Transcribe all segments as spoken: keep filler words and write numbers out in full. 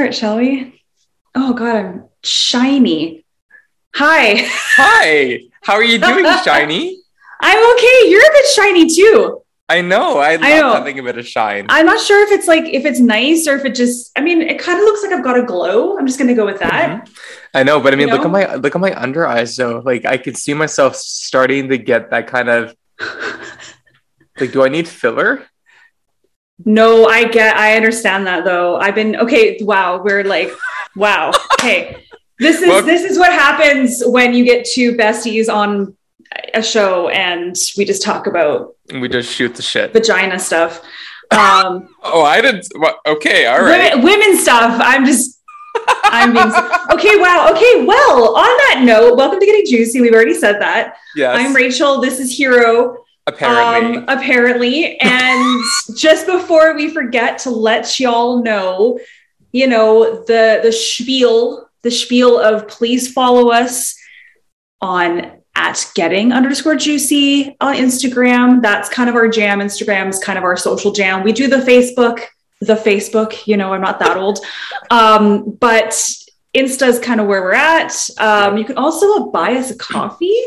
start, shall we? Oh God, I'm shiny. Hi. Hi. How are you doing, shiny? I'm okay. You're a bit shiny too. I know. I love I know. having a bit of shine. I'm not sure if it's like, if it's nice or if it just, I mean, it kind of looks like I've got a glow. I'm just going to go with that. Mm-hmm. I know. But I mean, you look know? at my, look at my under eyes though. Like I can see myself starting to get that kind of like, do I need filler? No, I get, I understand that though. I've been, okay. Wow. We're like, wow. Hey, this is, well, this is what happens when you get two besties on a show and we just talk about we just shoot the shit vagina stuff um oh I didn't okay all right women, women stuff I'm just I'm being okay wow okay well on that note, welcome to Getting Juicy. We've already said that. Yes, I'm Rachel, this is Hero apparently um, apparently and just before we forget to let y'all know, you know, the the spiel the spiel of please follow us on at getting underscore juicy on Instagram. That's kind of our jam. Instagram is kind of our social jam. We do the Facebook, the Facebook, you know, I'm not that old. Um, but Insta is kind of where we're at. Um, you can also buy us a coffee,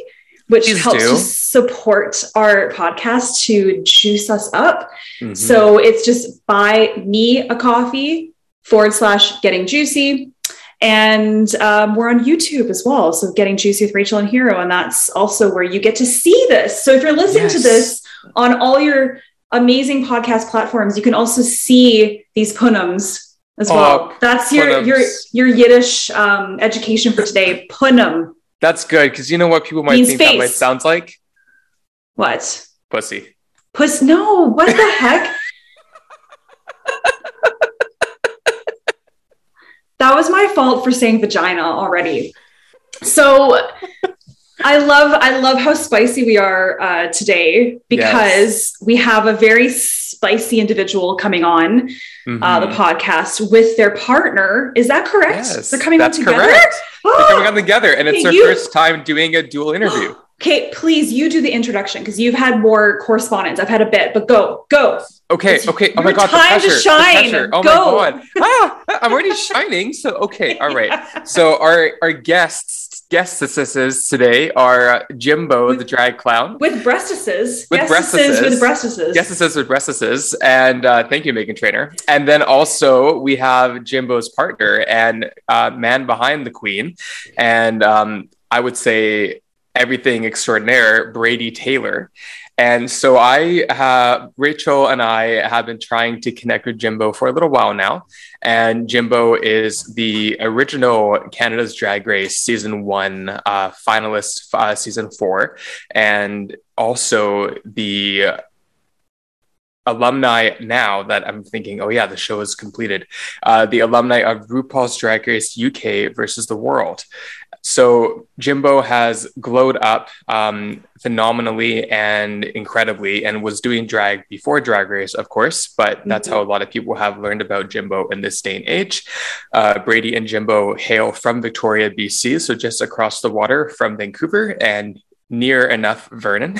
which Please helps to support our podcast to juice us up. Mm-hmm. So it's just buy me a coffee forward slash getting juicy. And um, we're on YouTube as well. So Getting Juicy with Rachel and Hero. And that's also where you get to see this. So if you're listening yes. to this on all your amazing podcast platforms, you can also see these punums as oh, well. That's your, your, your Yiddish um, education for today. Punum. That's good. Because you know what people might Means think face. That might sound like? What? Pussy. Puss. No. What the heck? That was my fault for saying vagina already. So I love, I love how spicy we are uh, today because yes. we have a very spicy individual coming on mm-hmm. uh, the podcast with their partner. Is that correct? Yes, they're coming that's on together. Correct. They're coming on together, and okay, it's their you... first time doing a dual interview. Okay, please, you do the introduction because you've had more correspondence. I've had a bit, but go, go. Okay, okay. Oh my God, the pressure. To shine. The pressure. Oh go. My God. Ah, I'm already shining. So, okay. All right. Yeah. So our, our guests, guestesses today are Jimbo, with, the drag clown. With breastises. With breastises. With breastises. Guestesses with breastises. And uh, thank you, Megan Trainor. And then also we have Jimbo's partner and uh, man behind the queen. And um, I would say... everything extraordinaire, Brady Taylor. And so I, uh, Rachel and I have been trying to connect with Jimbo for a little while now. And Jimbo is the original Canada's Drag Race season one uh, finalist, uh, season four, and also the uh, alumni now that I'm thinking, oh yeah, the show is completed. Uh, the alumni of RuPaul's Drag Race U K versus the world. So Jimbo has glowed up um, phenomenally and incredibly, and was doing drag before Drag Race, of course, but that's mm-hmm. how a lot of people have learned about Jimbo in this day and age. Uh, Brady and Jimbo hail from Victoria, B C, so just across the water from Vancouver and near enough Vernon.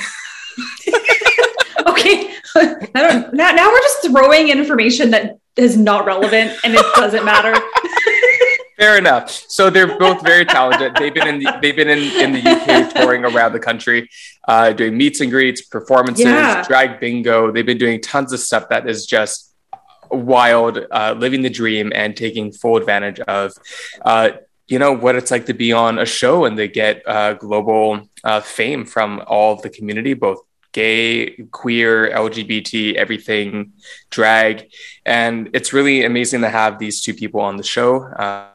Okay, I don't, now, now we're just throwing information that is not relevant and it doesn't matter. Fair enough. So they're both very talented. They've been in the, they've been in, in the U K touring around the country, uh, doing meets and greets, performances, yeah. drag bingo. They've been doing tons of stuff that is just wild, uh, living the dream and taking full advantage of, uh, you know, what it's like to be on a show and they get uh, global uh, fame from all of the community, both gay, queer, L G B T, everything, drag. And it's really amazing to have these two people on the show.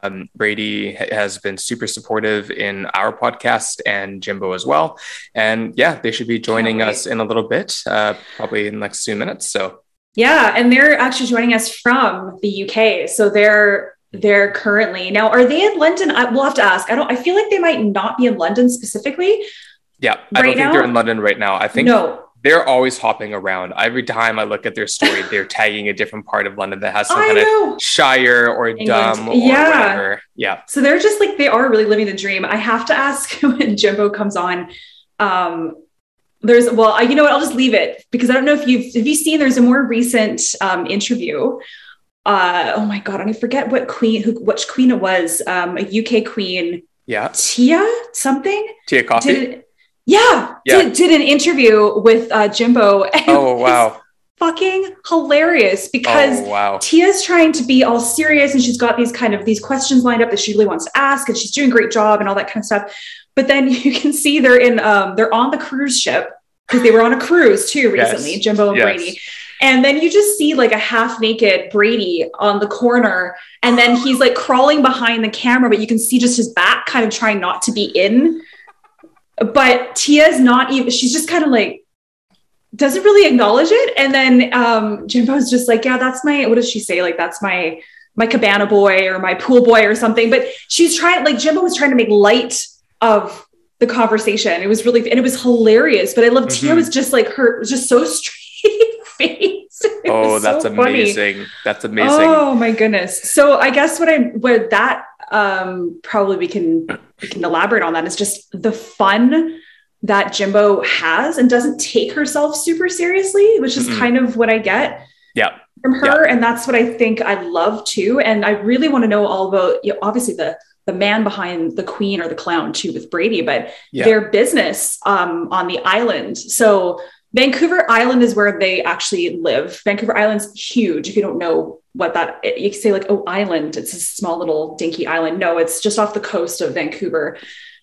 Um, Brady has been super supportive in our podcast and Jimbo as well. And yeah, they should be joining us in a little bit, uh, probably in the next two minutes. So yeah, and they're actually joining us from the U K. So they're they're currently now, are they in London? I, we'll have to ask. I don't, I feel like they might not be in London specifically. Yeah, right I don't now? think they're in London right now. I think no. they're always hopping around. Every time I look at their story, they're tagging a different part of London that has some I kind know. of shire or England. dumb or yeah. whatever. Yeah. So they're just like, they are really living the dream. I have to ask when Jimbo comes on, um, there's, well, I, you know what, I'll just leave it because I don't know if you've, have you seen, there's a more recent um, interview uh, oh my God, and I forget what queen, who, which queen it was, um, a U K queen. Yeah. Tia something? Tia Kofi? Did, yeah. yeah. Did, did an interview with uh, Jimbo. And oh, wow. Fucking hilarious, because oh, wow. Tia's trying to be all serious and she's got these kind of these questions lined up that she really wants to ask, and she's doing a great job and all that kind of stuff. But then you can see they're in um they're on the cruise ship, because they were on a cruise too recently, yes. Jimbo and yes. Brady. And then you just see like a half naked Brady on the corner, and then he's like crawling behind the camera, but you can see just his back kind of trying not to be in. But Tia's not even, she's just kind of like doesn't really acknowledge it. And then um Jimbo's just like, yeah, that's my, what does she say? Like, that's my my cabana boy or my pool boy or something. But she's trying, like Jimbo was trying to make light of the conversation. It was really, and it was hilarious. But I love mm-hmm. Tia was just like, her was just so straight face. It oh, that's so amazing. Funny. That's amazing. Oh my goodness. So I guess what I what that um probably we can we can elaborate on that is just the fun that Jimbo has and doesn't take herself super seriously, which is mm-hmm. kind of what I get yeah. from her. Yeah. And that's what I think I love too. And I really want to know all about, you know, obviously the, the man behind the queen or the clown too with Brady, but yeah. their business um, on the island. So Vancouver Island is where they actually live. Vancouver Island's huge. If you don't know what that, you can say like, oh, island, it's a small little dinky island. No, it's just off the coast of Vancouver.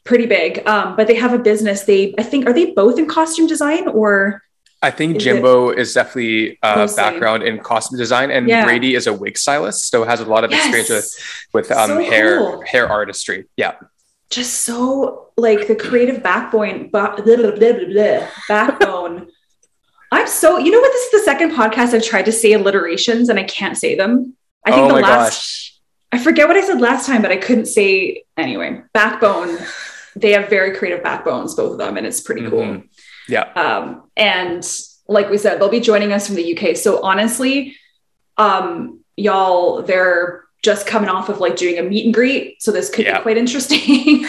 Pretty big. Um, but they have a business. They, I think, are they both in costume design or? I think is Jimbo is definitely a uh, background in costume design, and yeah. Brady is a wig stylist. So has a lot of yes. experience with, with um, so hair, cool. hair artistry. Yeah. Just so like the creative backbone, ba- blah, blah, blah, blah, blah, backbone. I'm so, you know what? This is the second podcast I've tried to say alliterations and I can't say them. I think oh the last, gosh. I forget what I said last time, but I couldn't say anyway, backbone. They have very creative backbones, both of them, and it's pretty cool. Mm-hmm. Yeah. Um, and like we said, they'll be joining us from the U K. So honestly, um, y'all, they're just coming off of like doing a meet and greet. So this could yeah. be quite interesting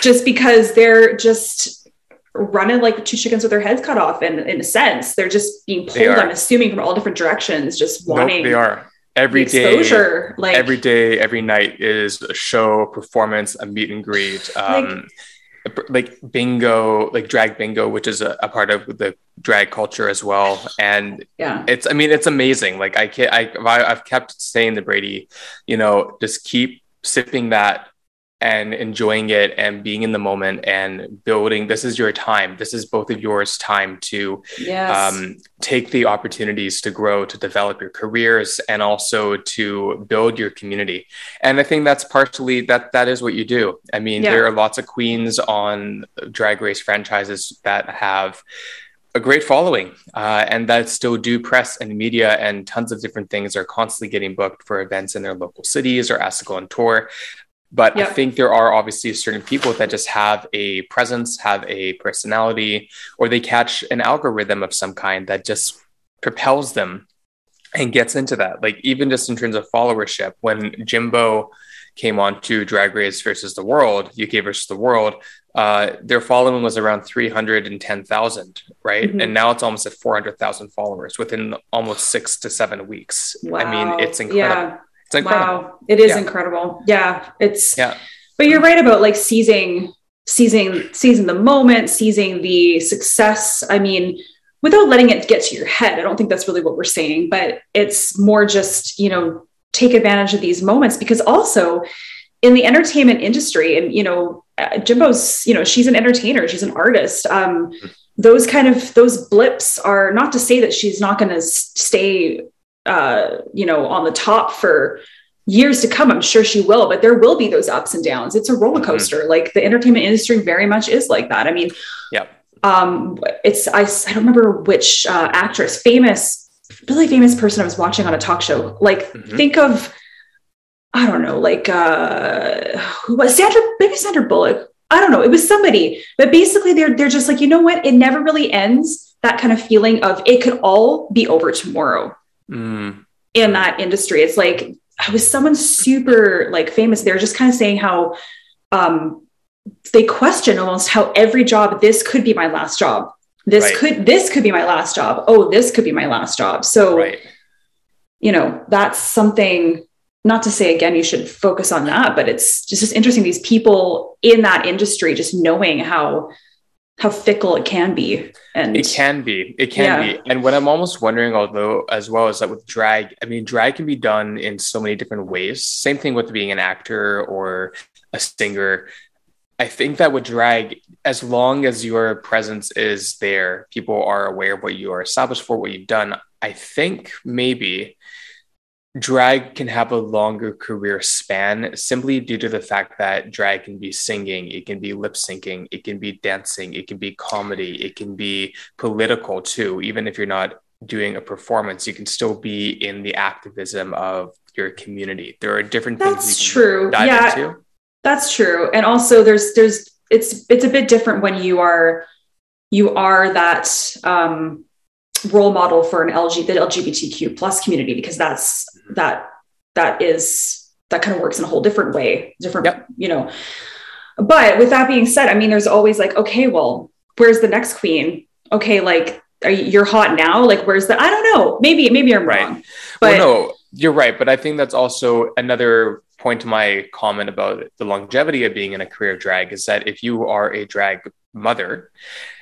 just because they're just running like two chickens with their heads cut off. And in a sense, they're just being pulled, I'm assuming, from all different directions, just wanting. Nope, they are. Every day, like, every day, every night is a show, performance, a meet and greet, um, like, like bingo, like drag bingo, which is a, a part of the drag culture as well. And yeah. it's, I mean, it's amazing. Like I can't, I, I've kept saying to Brady, you know, just keep sipping that and enjoying it and being in the moment and building. This is your time. This is both of yours time to yes. um, take the opportunities to grow, to develop your careers, and also to build your community. And I think that's partially that, that is what you do. I mean, yeah. there are lots of queens on drag race franchises that have a great following uh, and that still do press and media and tons of different things are constantly getting booked for events in their local cities or asked to go on tour. But yep. I think there are obviously certain people that just have a presence, have a personality, or they catch an algorithm of some kind that just propels them and gets into that. Like even just in terms of followership, when Jimbo came on to Drag Race versus the world, U K versus the world, uh, their following was around three hundred ten thousand, right? Mm-hmm. And now it's almost at four hundred thousand followers within almost six to seven weeks. Wow. I mean, it's incredible. Yeah. Wow, it is yeah. incredible. Yeah, it's. Yeah. But you're right about like seizing, seizing, seizing the moment, seizing the success. I mean, without letting it get to your head. I don't think that's really what we're saying, but it's more just, you know, take advantage of these moments, because also in the entertainment industry, and you know, uh, Jimbo's, you know, she's an entertainer, she's an artist. Um, those kind of those blips are not to say that she's not going to stay. Uh, you know, on the top for years to come. I'm sure she will, but there will be those ups and downs. It's a roller coaster. Mm-hmm. Like the entertainment industry very much is like that. I mean, yeah. Um, it's, I, I don't remember which uh, actress, famous, really famous person I was watching on a talk show. Like mm-hmm. think of, I don't know, like uh, who was Sandra, maybe Sandra Bullock. I don't know. It was somebody, but basically they're, they're just like, you know what? It never really ends. That kind of feeling of it could all be over tomorrow. Mm. In that industry, it's like I was someone super like famous. They're just kind of saying how um they question almost how every job, this could be my last job, this right. could this could be my last job, oh this could be my last job. So right. you know, that's something, not to say again, you should focus on that, but it's just, just interesting. These people in that industry, just knowing how, how fickle it can be. And it can be, it can yeah. be. And what I'm almost wondering, although, as well, is that with drag, I mean, drag can be done in so many different ways. Same thing with being an actor or a singer. I think that with drag, as long as your presence is there, people are aware of what you are established for, what you've done. I think maybe drag can have a longer career span simply due to the fact that drag can be singing, it can be lip syncing, it can be dancing, it can be comedy, it can be political too. Even if you're not doing a performance, you can still be in the activism of your community. There are different That's things you can true. dive yeah. into. That's true. And also there's, there's, it's, it's a bit different when you are, you are that um, role model for an L G, the L G B T Q plus community, because that's, that, that is, that kind of works in a whole different way, different, yep. you know, but with that being said, I mean, there's always like, okay, well, where's the next queen? Okay. Like, are you, you're hot now. Like, where's the, I don't know, maybe, maybe I'm wrong, right. but well, no, you're right. But I think that's also another point to my comment about the longevity of being in a career of drag, is that if you are a drag mother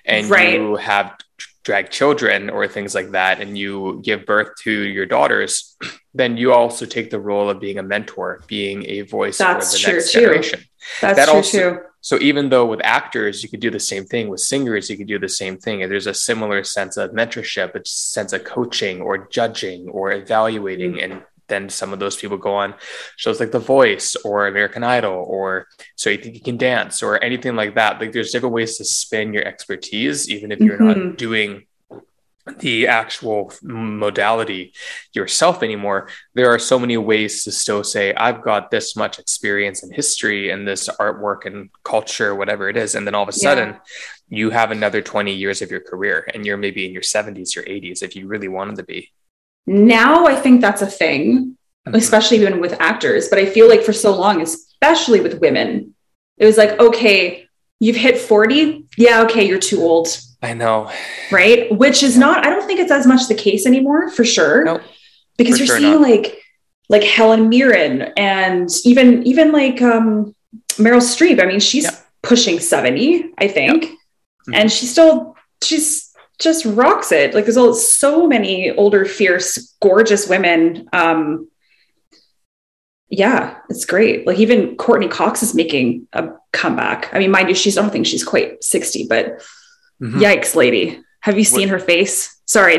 and right. you have drag children or things like that, and you give birth to your daughters, then you also take the role of being a mentor, being a voice That's for the next too. generation. That's that true also, too. So even though with actors, you could do the same thing, with singers, you could do the same thing. And there's a similar sense of mentorship, a sense of coaching or judging or evaluating mm-hmm. and then some of those people go on shows like The Voice or American Idol, or So You Think You Can Dance, or anything like that. Like, there's different ways to spin your expertise, even if you're mm-hmm. not doing the actual modality yourself anymore. There are so many ways to still say, I've got this much experience in history and this artwork and culture, whatever it is. And then all of a sudden yeah. you have another twenty years of your career, and you're maybe in your seventies, your eighties, if you really wanted to be. Now I think that's a thing, especially even with actors, but I feel like for so long, especially with women, it was like, okay, you've hit forty. Yeah. Okay. You're too old. I know. Right. Which is yeah. not, I don't think it's as much the case anymore, for sure. Nope. Because for you're sure seeing not. like, like Helen Mirren and even, even like um, Meryl Streep. I mean, she's yep. pushing seventy, I think. Yep. Mm-hmm. And she's still, she's, just rocks it. Like, there's all, so many older, fierce, gorgeous women. Um, yeah, it's great. Like, even Courtney Cox is making a comeback. I mean, mind you, she's, I don't think she's quite sixty, but mm-hmm. yikes, lady. Have you seen what? her face? Sorry.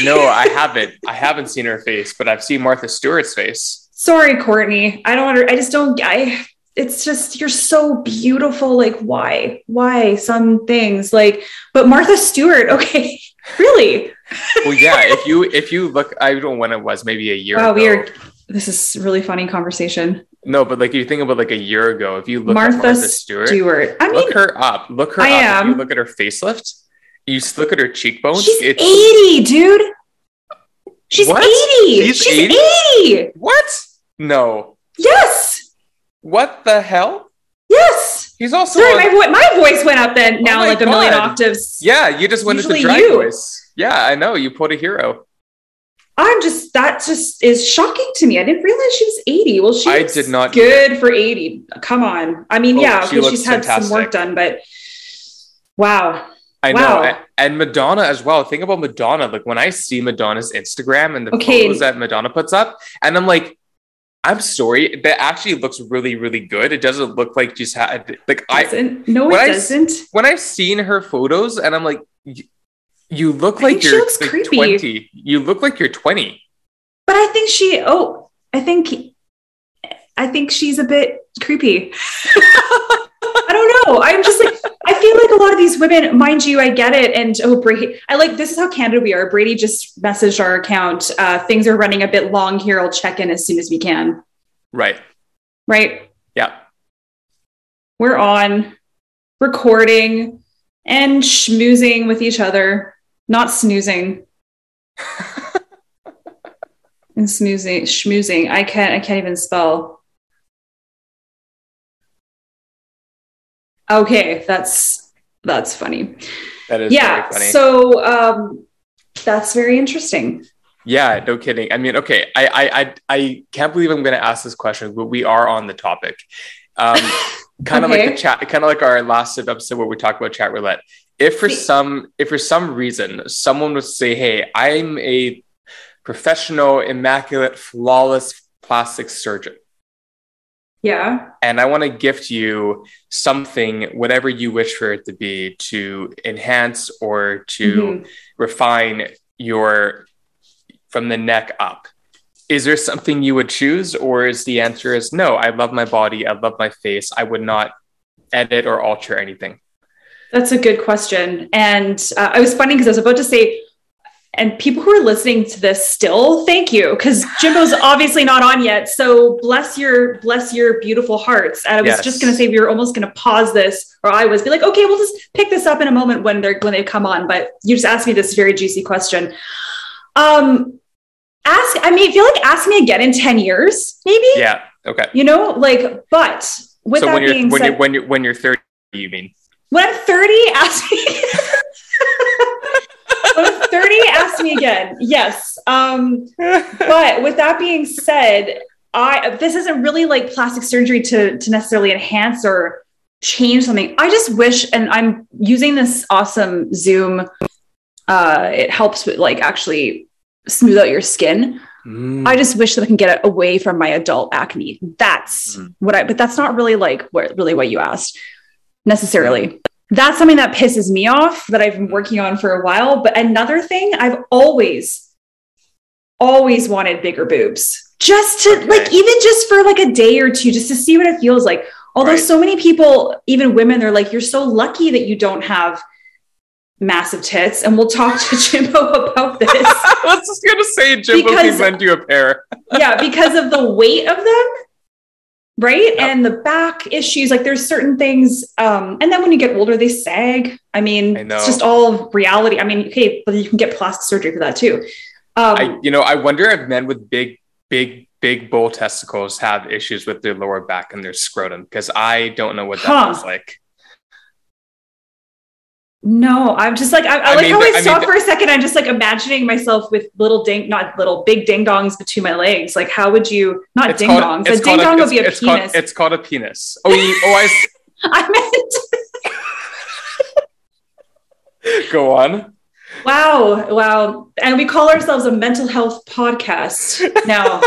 No, I haven't. I haven't seen her face, but I've seen Martha Stewart's face. Sorry, Courtney. I don't under, I just don't, I, it's just, you're so beautiful. Like, why, why some things like, but Martha Stewart. Okay. Really? Well, yeah. If you, if you look, I don't know when it was, maybe a year wow, ago. Weird. This is really funny conversation. No, but like, you think about like a year ago, if you look Martha at Martha Stewart, Stewart. I mean, look her up, look her I up. Am. If you look at her facelift, you look at her cheekbones. She's it's, eighty, dude. She's what? eighty. She's, She's eighty? eighty. What? No. Yes. What the hell? Yes. He's also. Sorry, on... my, vo- my voice went up then. Now, oh like God. a million octaves. Yeah, you just went Usually into drag you. voice. Yeah, I know. You pulled a hero. I'm just, that just is shocking to me. I didn't realize she was eighty. Well, she I did not good for eighty. Come on. I mean, oh, yeah, she okay, she's had fantastic. some work done, but wow. I wow. know. And Madonna as well. Think about Madonna. Like, when I see Madonna's Instagram and the okay. photos that Madonna puts up, and I'm like, I'm sorry, that actually looks really, really good. It doesn't look like just had like doesn't. I no, it doesn't. I, when I've seen her photos, and I'm like, you look like you're like twenty. You look like you're twenty. But I think she. Oh, I think, I think she's a bit creepy. I don't know. I'm just like, I feel like a lot of these women, mind you, I get it. And oh, Brady, I like, this is how candid we are. Brady just messaged our account. Uh, things are running a bit long here. I'll check in as soon as we can. Right. Right. Yeah. We're on recording and schmoozing with each other, not snoozing and snoozing, schmoozing. I can't, I can't even spell. Okay. That's, that's funny. That is yeah, very funny. So um, that's very interesting. Yeah, no kidding. I mean, okay, I I I, I can't believe I'm going to ask this question, but we are on the topic. Um, kind of okay. like the chat, kind of like our last episode where we talked about chat roulette. If for some, if for some reason someone would say, "Hey, I'm a professional, immaculate, flawless plastic surgeon," yeah, and I want to gift you something, whatever you wish for it to be, to enhance or to mm-hmm. refine your from the neck up. Is there something you would choose, or is the answer is no? I love my body. I love my face. I would not edit or alter anything. That's a good question. And uh, I was funny because I was about to say, and people who are listening to this still, thank you, because Jimbo's obviously not on yet. So bless your bless your beautiful hearts. And I was yes. just going to say, we were almost going to pause this, or I was be like, okay, we'll just pick this up in a moment when they're when they come on. But you just asked me this very juicy question. Um, ask. I mean, I feel like ask me again in ten years, maybe. Yeah. Okay. You know, like, but with so that when you're, being when said, you're, when you're when you're thirty, you mean. When I'm thirty, ask me. When I'm thirty, ask me again. Yes. Um, but with that being said, I this isn't really like plastic surgery to, to necessarily enhance or change something. I just wish, and I'm using this awesome Zoom. Uh, it helps with like actually smooth out your skin. Mm. I just wish that I can get it away from my adult acne. That's mm. what I. But that's not really like what really what you asked. Necessarily. That's something that pisses me off that I've been working on for a while. But another thing, I've always, always wanted bigger boobs, just to okay. like, even just for like a day or two, just to see what it feels like. Although right. so many people, even women, they're like, you're so lucky that you don't have massive tits. And we'll talk to Jimbo about this. I was just going to say, Jimbo, because, can lend you a pair. Yeah, because of the weight of them. Right. Yep. And the back issues, like there's certain things. Um, and then when you get older, they sag. I mean, I it's just all of reality. I mean, okay, but you can get plastic surgery for that too. Um, I, you know, I wonder if men with big, big, big bull testicles have issues with their lower back and their scrotum, because I don't know what that huh. was like. No, I'm just like, I, I, I like mean, how I, I stopped mean, for a second. I'm just like imagining myself with little ding, not little big ding dongs between my legs. Like, how would you, not ding dongs, a ding dong would be a it's penis. Called, it's called a penis. Oh, you, oh I, I meant. Go on. Wow. Wow. And we call ourselves a mental health podcast now.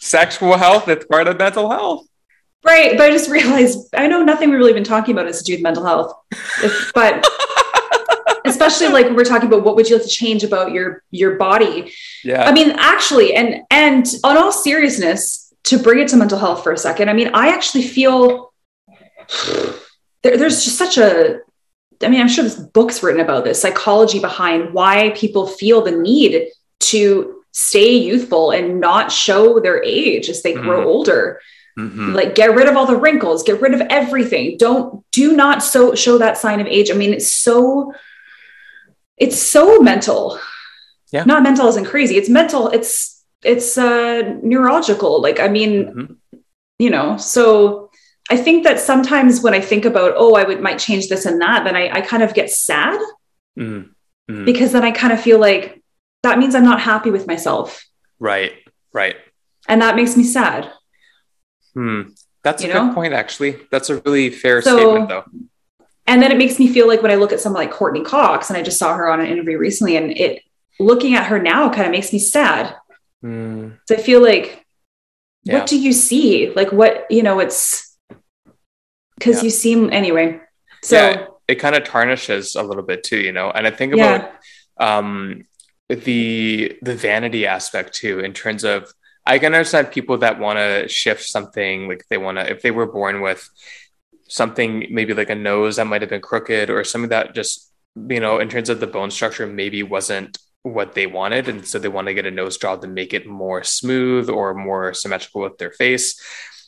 Sexual health, it's part of mental health. Right, but I just realized I know nothing we've really been talking about is to do with mental health, if, but especially like when we're talking about what would you like to change about your your body. Yeah, I mean, actually, and and on all seriousness, to bring it to mental health for a second, I mean, I actually feel there, there's just such a. I mean, I'm sure there's books written about this, psychology behind why people feel the need to stay youthful and not show their age as they mm-hmm. grow older. Mm-hmm. Like get rid of all the wrinkles, get rid of everything. Don't, do not so show that sign of age. I mean, it's so, it's so mental, yeah. not mental as in crazy. It's mental. It's, it's uh neurological. Like, I mean, mm-hmm. you know, so I think that sometimes when I think about, oh, I would, might change this and that, then I, I kind of get sad mm-hmm. because then I kind of feel like that means I'm not happy with myself. Right. Right. And that makes me sad. Hmm. That's you a know? Good point, actually. That's a really fair so, statement, though. And then it makes me feel like when I look at someone like Courtney Cox, and I just saw her on an interview recently, and it looking at her now kind of makes me sad. Mm. So I feel like, yeah. what do you see? Like what, you know, it's because yeah. you seem anyway. So yeah, it kind of tarnishes a little bit too, you know, and I think about yeah. um, the, the vanity aspect too, in terms of, I can understand people that want to shift something, like they want to, if they were born with something, maybe like a nose that might have been crooked or something that just, you know, in terms of the bone structure, maybe wasn't what they wanted. And so they want to get a nose job to make it more smooth or more symmetrical with their face,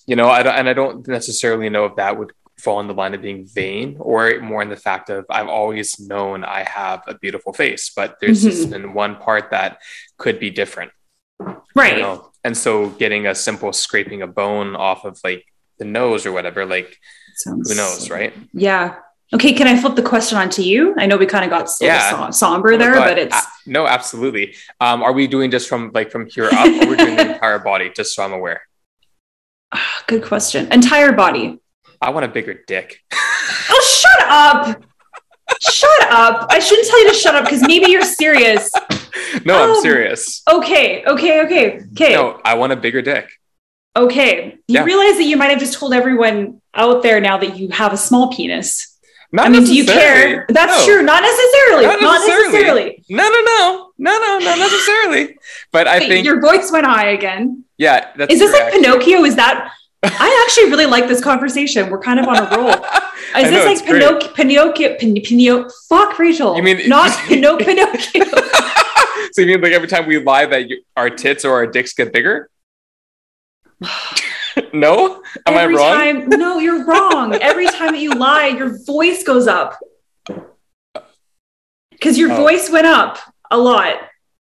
you know, I don't, and I don't necessarily know if that would fall in the line of being vain or more in the fact of I've always known I have a beautiful face, but there's mm-hmm. just been one part that could be different. Right. You know? And so getting a simple scraping a bone off of like the nose or whatever, like sounds, who knows, right? Yeah. Okay, can I flip the question on to you? I know we kind of got yeah. som- somber there, oh but it's... Uh, no, absolutely. Um, are we doing this from like from here up, or we're doing the entire body, just so I'm aware? Good question. Entire body. I want a bigger dick. Oh, shut up. Shut up. I shouldn't tell you to shut up because maybe you're serious. No, um, I'm serious. Okay, okay, okay, okay. No, I want a bigger dick. Okay. You yeah. realize that you might have just told everyone out there now that you have a small penis. Not I mean, do you care? That's no. true. Not necessarily. Not necessarily. Not necessarily. No, no, no. No, no, not necessarily. But I Wait, think... Your voice went high again. Yeah. That's Is this like action. Pinocchio? Is that... I actually really like this conversation. We're kind of on a roll. Is I this know, like Pinocchio? Pinocchio? Pin- Pinocchio? Fuck, Rachel. You mean... Not Pinocchio. Pinocchio. So you mean like every time we lie that you, our tits or our dicks get bigger? No? Am every I wrong? Time, no, you're wrong. Every time that you lie, your voice goes up. Because your oh. voice went up a lot.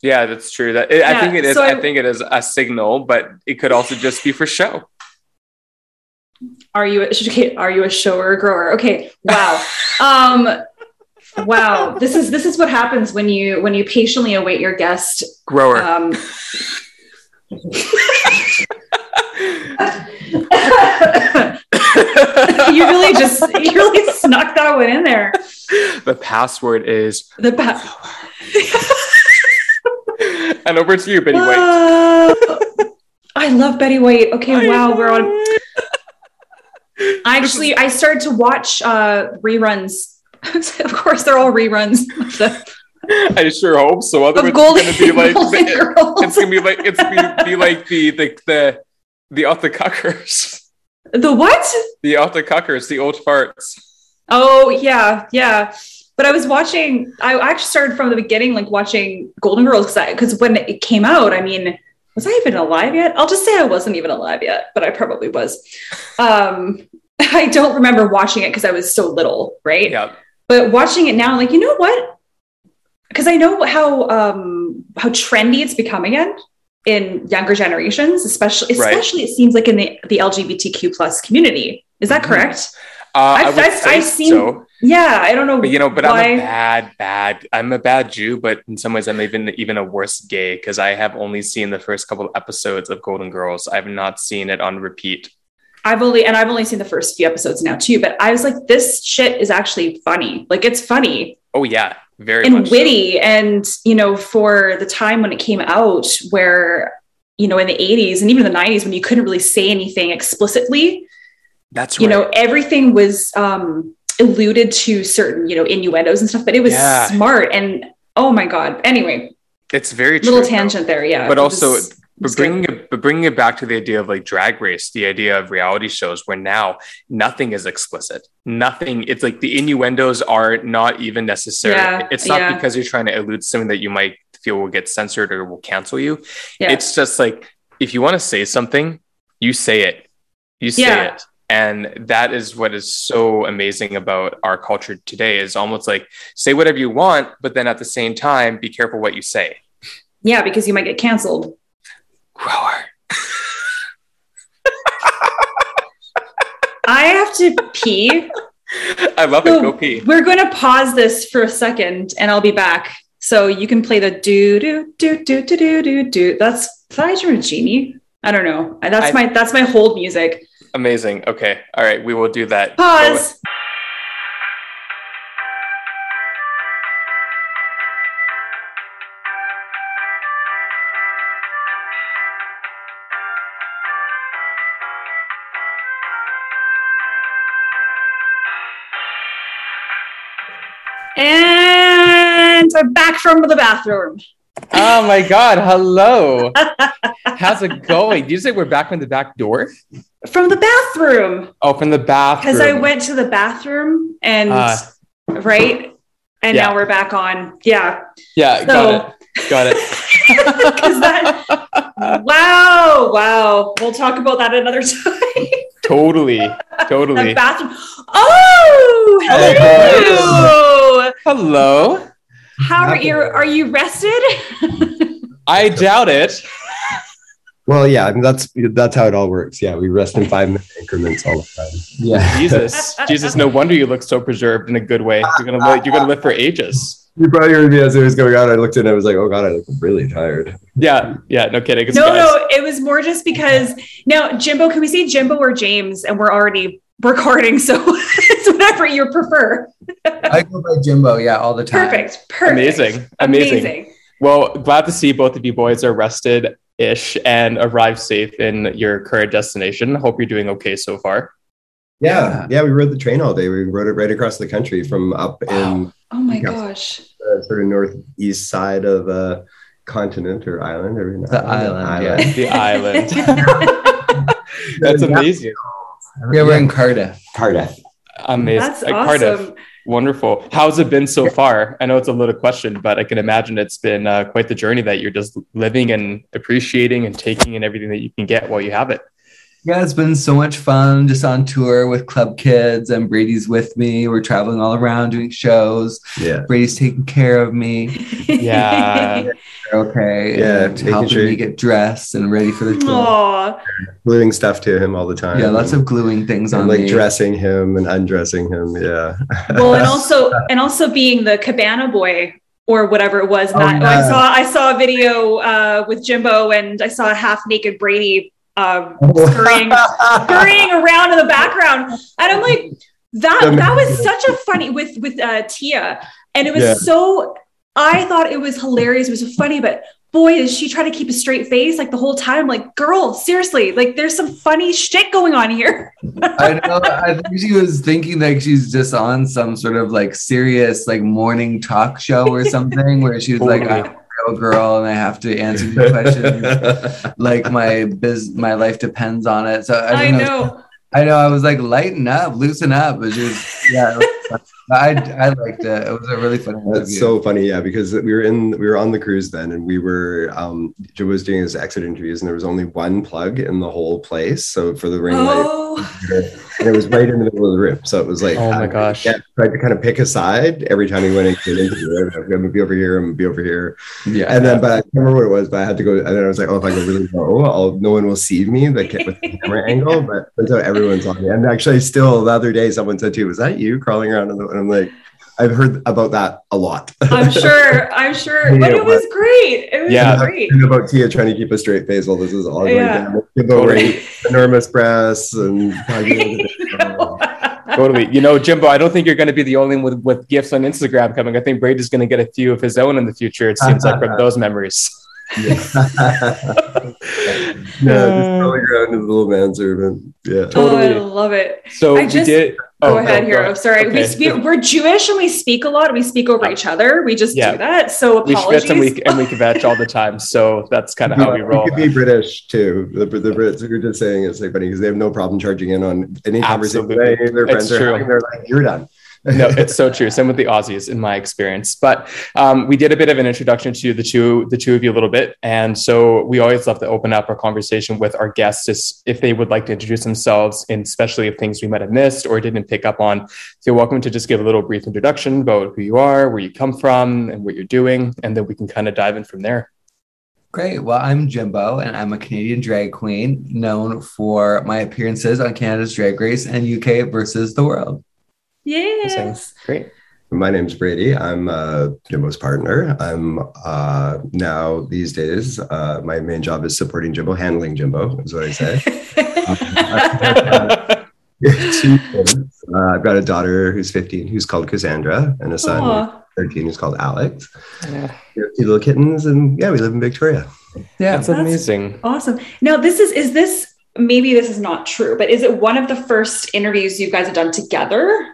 Yeah, that's true. That it, yeah. I think it is. So I, I think it is a signal, but it could also just be for show. Are you a, are you a shower or grower? Okay. Wow. um, wow. This is this is what happens when you when you patiently await your guest. Grower. Um, you really just you really snuck that one in there. The password is the pa- and over to you, Betty White. Uh, I love Betty White. Okay, I wow, know. We're on. I actually I started to watch uh, reruns. Of course, they're all reruns. I sure hope so. Otherwise, it's gonna be like the, it's gonna be like it's gonna be like the the the the Otto Cuckers. The what? The Otto Cuckers, the old farts. Oh yeah, yeah. But I was watching. I actually started from the beginning, like watching Golden Girls, because when it came out, I mean, was I even alive yet? I'll just say I wasn't even alive yet, but I probably was. Um, I don't remember watching it because I was so little, right? Yeah. But watching it now, I'm like, you know what? Because I know how um, how trendy it's become again in younger generations, especially especially right. It seems like in the, the L G B T Q plus community. Is that mm-hmm. correct? Uh, I've, I I've, I've seen. So. Yeah, I don't know. But, you know, but why. I'm a bad, bad. I'm a bad Jew, but in some ways, I'm even even a worse gay because I have only seen the first couple of episodes of Golden Girls. I've not seen it on repeat. I've only and I've only seen the first few episodes now too. But I was like, this shit is actually funny. Like it's funny. Oh yeah. Very and much witty so. And you know for the time when it came out where you know in the eighties and even the nineties when you couldn't really say anything explicitly that's you right. know everything was um alluded to certain you know innuendos and stuff but it was yeah. smart and oh my god anyway it's very true, little tangent though. There yeah but also was, but bringing it, but bringing it back to the idea of like Drag Race, the idea of reality shows where now nothing is explicit, nothing. It's like the innuendos are not even necessary. Yeah, it's not yeah. because you're trying to elude something that you might feel will get censored or will cancel you. Yeah. It's just like, if you want to say something, you say it, you say yeah. it. And that is what is so amazing about our culture today is almost like say whatever you want, but then at the same time, be careful what you say. Yeah. Because you might get canceled. Grower. I have to pee. I love so it. Go pee. We're going to pause this for a second and I'll be back. So you can play the do, do, do, do, do, do, do, do. That's Fleischer and Genie. I don't know. That's I, my, that's my hold music. Amazing. Okay. All right. We will do that. Pause. Go. And we're back from the bathroom. Oh my God. Hello. How's it going? Did you say we're back from the back door? From the bathroom. Oh, from the bathroom. Because I went to the bathroom and, uh, right? And yeah. now we're back on. Yeah. Yeah. So, got it. Got it. Because that, wow. Wow. We'll talk about that another time. Totally. Totally. Bathroom. Oh, hello. Hello. How are you? Are you rested? I doubt it. Well, yeah, I mean, that's that's how it all works. Yeah, we rest in five-minute increments all the time. Yeah, Jesus, Jesus, no wonder you look so preserved in a good way. You're gonna live, you're gonna live for ages. You probably heard me as it was going on. I looked at it, I was like, oh God, I look really tired. Yeah, yeah, no kidding. No, guys. no, it was more just because now, Jimbo, can we say Jimbo or James? And we're already recording, so it's whatever you prefer. I go by Jimbo, yeah, all the time. Perfect, perfect. Amazing, amazing. amazing. Well, glad to see both of you boys are rested-ish and arrived safe in your current destination. Hope you're doing okay so far. Yeah, yeah, we rode the train all day. We rode it right across the country from up wow. in... Oh my Newcastle, gosh. Uh, sort of northeast side of a uh, continent or island. Or the island, island. Yeah. The island. That's amazing. Yeah, we're in Cardiff. Cardiff. Amazing. That's uh, Cardiff. Awesome. Wonderful. How's it been so far? I know it's a little question, but I can imagine it's been uh, quite the journey that you're just living and appreciating and taking in everything that you can get while you have it. Yeah, it's been so much fun just on tour with Club Kids, and Brady's with me. We're traveling all around doing shows. Yeah. Brady's taking care of me. Yeah. Okay. Yeah. And helping sure. me get dressed and ready for the tour. Gluing stuff to him all the time. Yeah, lots of gluing things and on like me. Like dressing him and undressing him. Yeah. Well, and also and also being the cabana boy. Or whatever it was. Oh, that, no. I saw I saw a video uh, with Jimbo, and I saw a half naked Brady um, scurrying, scurrying around in the background, and I'm like, that that was such a funny with with uh, Tia, and it was yeah. so. I thought it was hilarious. It was so funny, but boy, is she trying to keep a straight face like the whole time. Like, girl, seriously, like there's some funny shit going on here. I know. I think she was thinking like she's just on some sort of like serious like morning talk show or something where she was like, I'm a real girl and I have to answer your questions. Like my biz, my life depends on it. So I, I know. know. I know. I was like, lighten up, loosen up. But she was, yeah. I, I liked it. It was a really funny interview. That's so funny, yeah, because we were in we were on the cruise then, and we were um Jim was doing his exit interviews, and there was only one plug in the whole place, so for the ring oh. light, and it was right in the middle of the room, so it was like, oh my I, gosh, yeah, tried to kind of pick a side every time he went into an interview. I'm gonna be over here, I'm gonna be over here, yeah. And then, but I can't remember what it was, but I had to go, and then I was like, oh, if I go really low, I'll no one will see me, like with the camera angle, but until everyone's on me. And actually, still the other day, someone said to you, was that you crawling around in the I'm like, I've heard about that a lot. I'm sure. I'm sure. But it was great. It was yeah. great. And about Tia trying to keep a straight face while this is all going yeah. down. Totally. Enormous breasts and totally. You know, Jimbo, I don't think you're going to be the only one with, with gifts on Instagram coming. I think Brady's going to get a few of his own in the future. It seems like from those memories. Yeah, yeah, just rolling around as a little manservant. Yeah, totally. Oh, I love it. So I just, we did. Oh, go ahead no, here. No. I'm sorry. Okay. We speak, we're Jewish and we speak a lot. We speak over uh, each other. We just yeah. do that. So apologies. We schwitz and we kvetch all the time. So that's kind of yeah, how we roll. We could be British too. The, the Brits are just saying it's like funny because they have no problem charging in on any Absolutely. conversation. Their friends it's are true. Having. They're like, you're done. No, it's so true. Same with the Aussies in my experience. But um, we did a bit of an introduction to the two, the two of you a little bit. And so we always love to open up our conversation with our guests, just if they would like to introduce themselves, and especially if things we might have missed or didn't pick up on. So you're welcome to just give a little brief introduction about who you are, where you come from, and what you're doing. And then we can kind of dive in from there. Great. Well, I'm Jimbo, and I'm a Canadian drag queen known for my appearances on Canada's Drag Race and U K versus the world. Yes. Great. My name's Brady. I'm uh, Jimbo's partner. I'm uh, now these days, uh, my main job is supporting Jimbo, handling Jimbo is what I say. um, I've, got, uh, I've got a daughter who's fifteen, who's called Cassandra, and a son Aww. who's thirteen, who's called Alex. Yeah. We have two little kittens, and yeah, we live in Victoria. Yeah, that's, that's amazing. Awesome. Now, this is, is this, maybe this is not true, but is it one of the first interviews you guys have done together?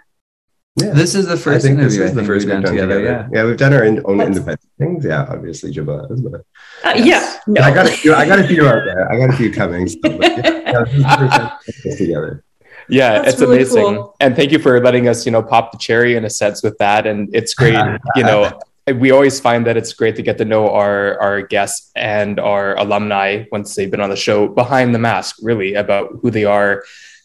Yeah, this is the first I think interview. This is I the first we've done, done together. together. Yeah. yeah, we've done our in- own That's... independent things. Yeah, obviously, Jimbo. But, uh, yes. Yeah, no. I got a few. I got a few out there. I got a few coming. So, yeah, yeah, together. Yeah, That's it's really amazing, cool. And thank you for letting us, you know, pop the cherry in a sense with that. And it's great, you know. We always find that it's great to get to know our, our guests and our alumni once they've been on the show behind the mask, really, about who they are,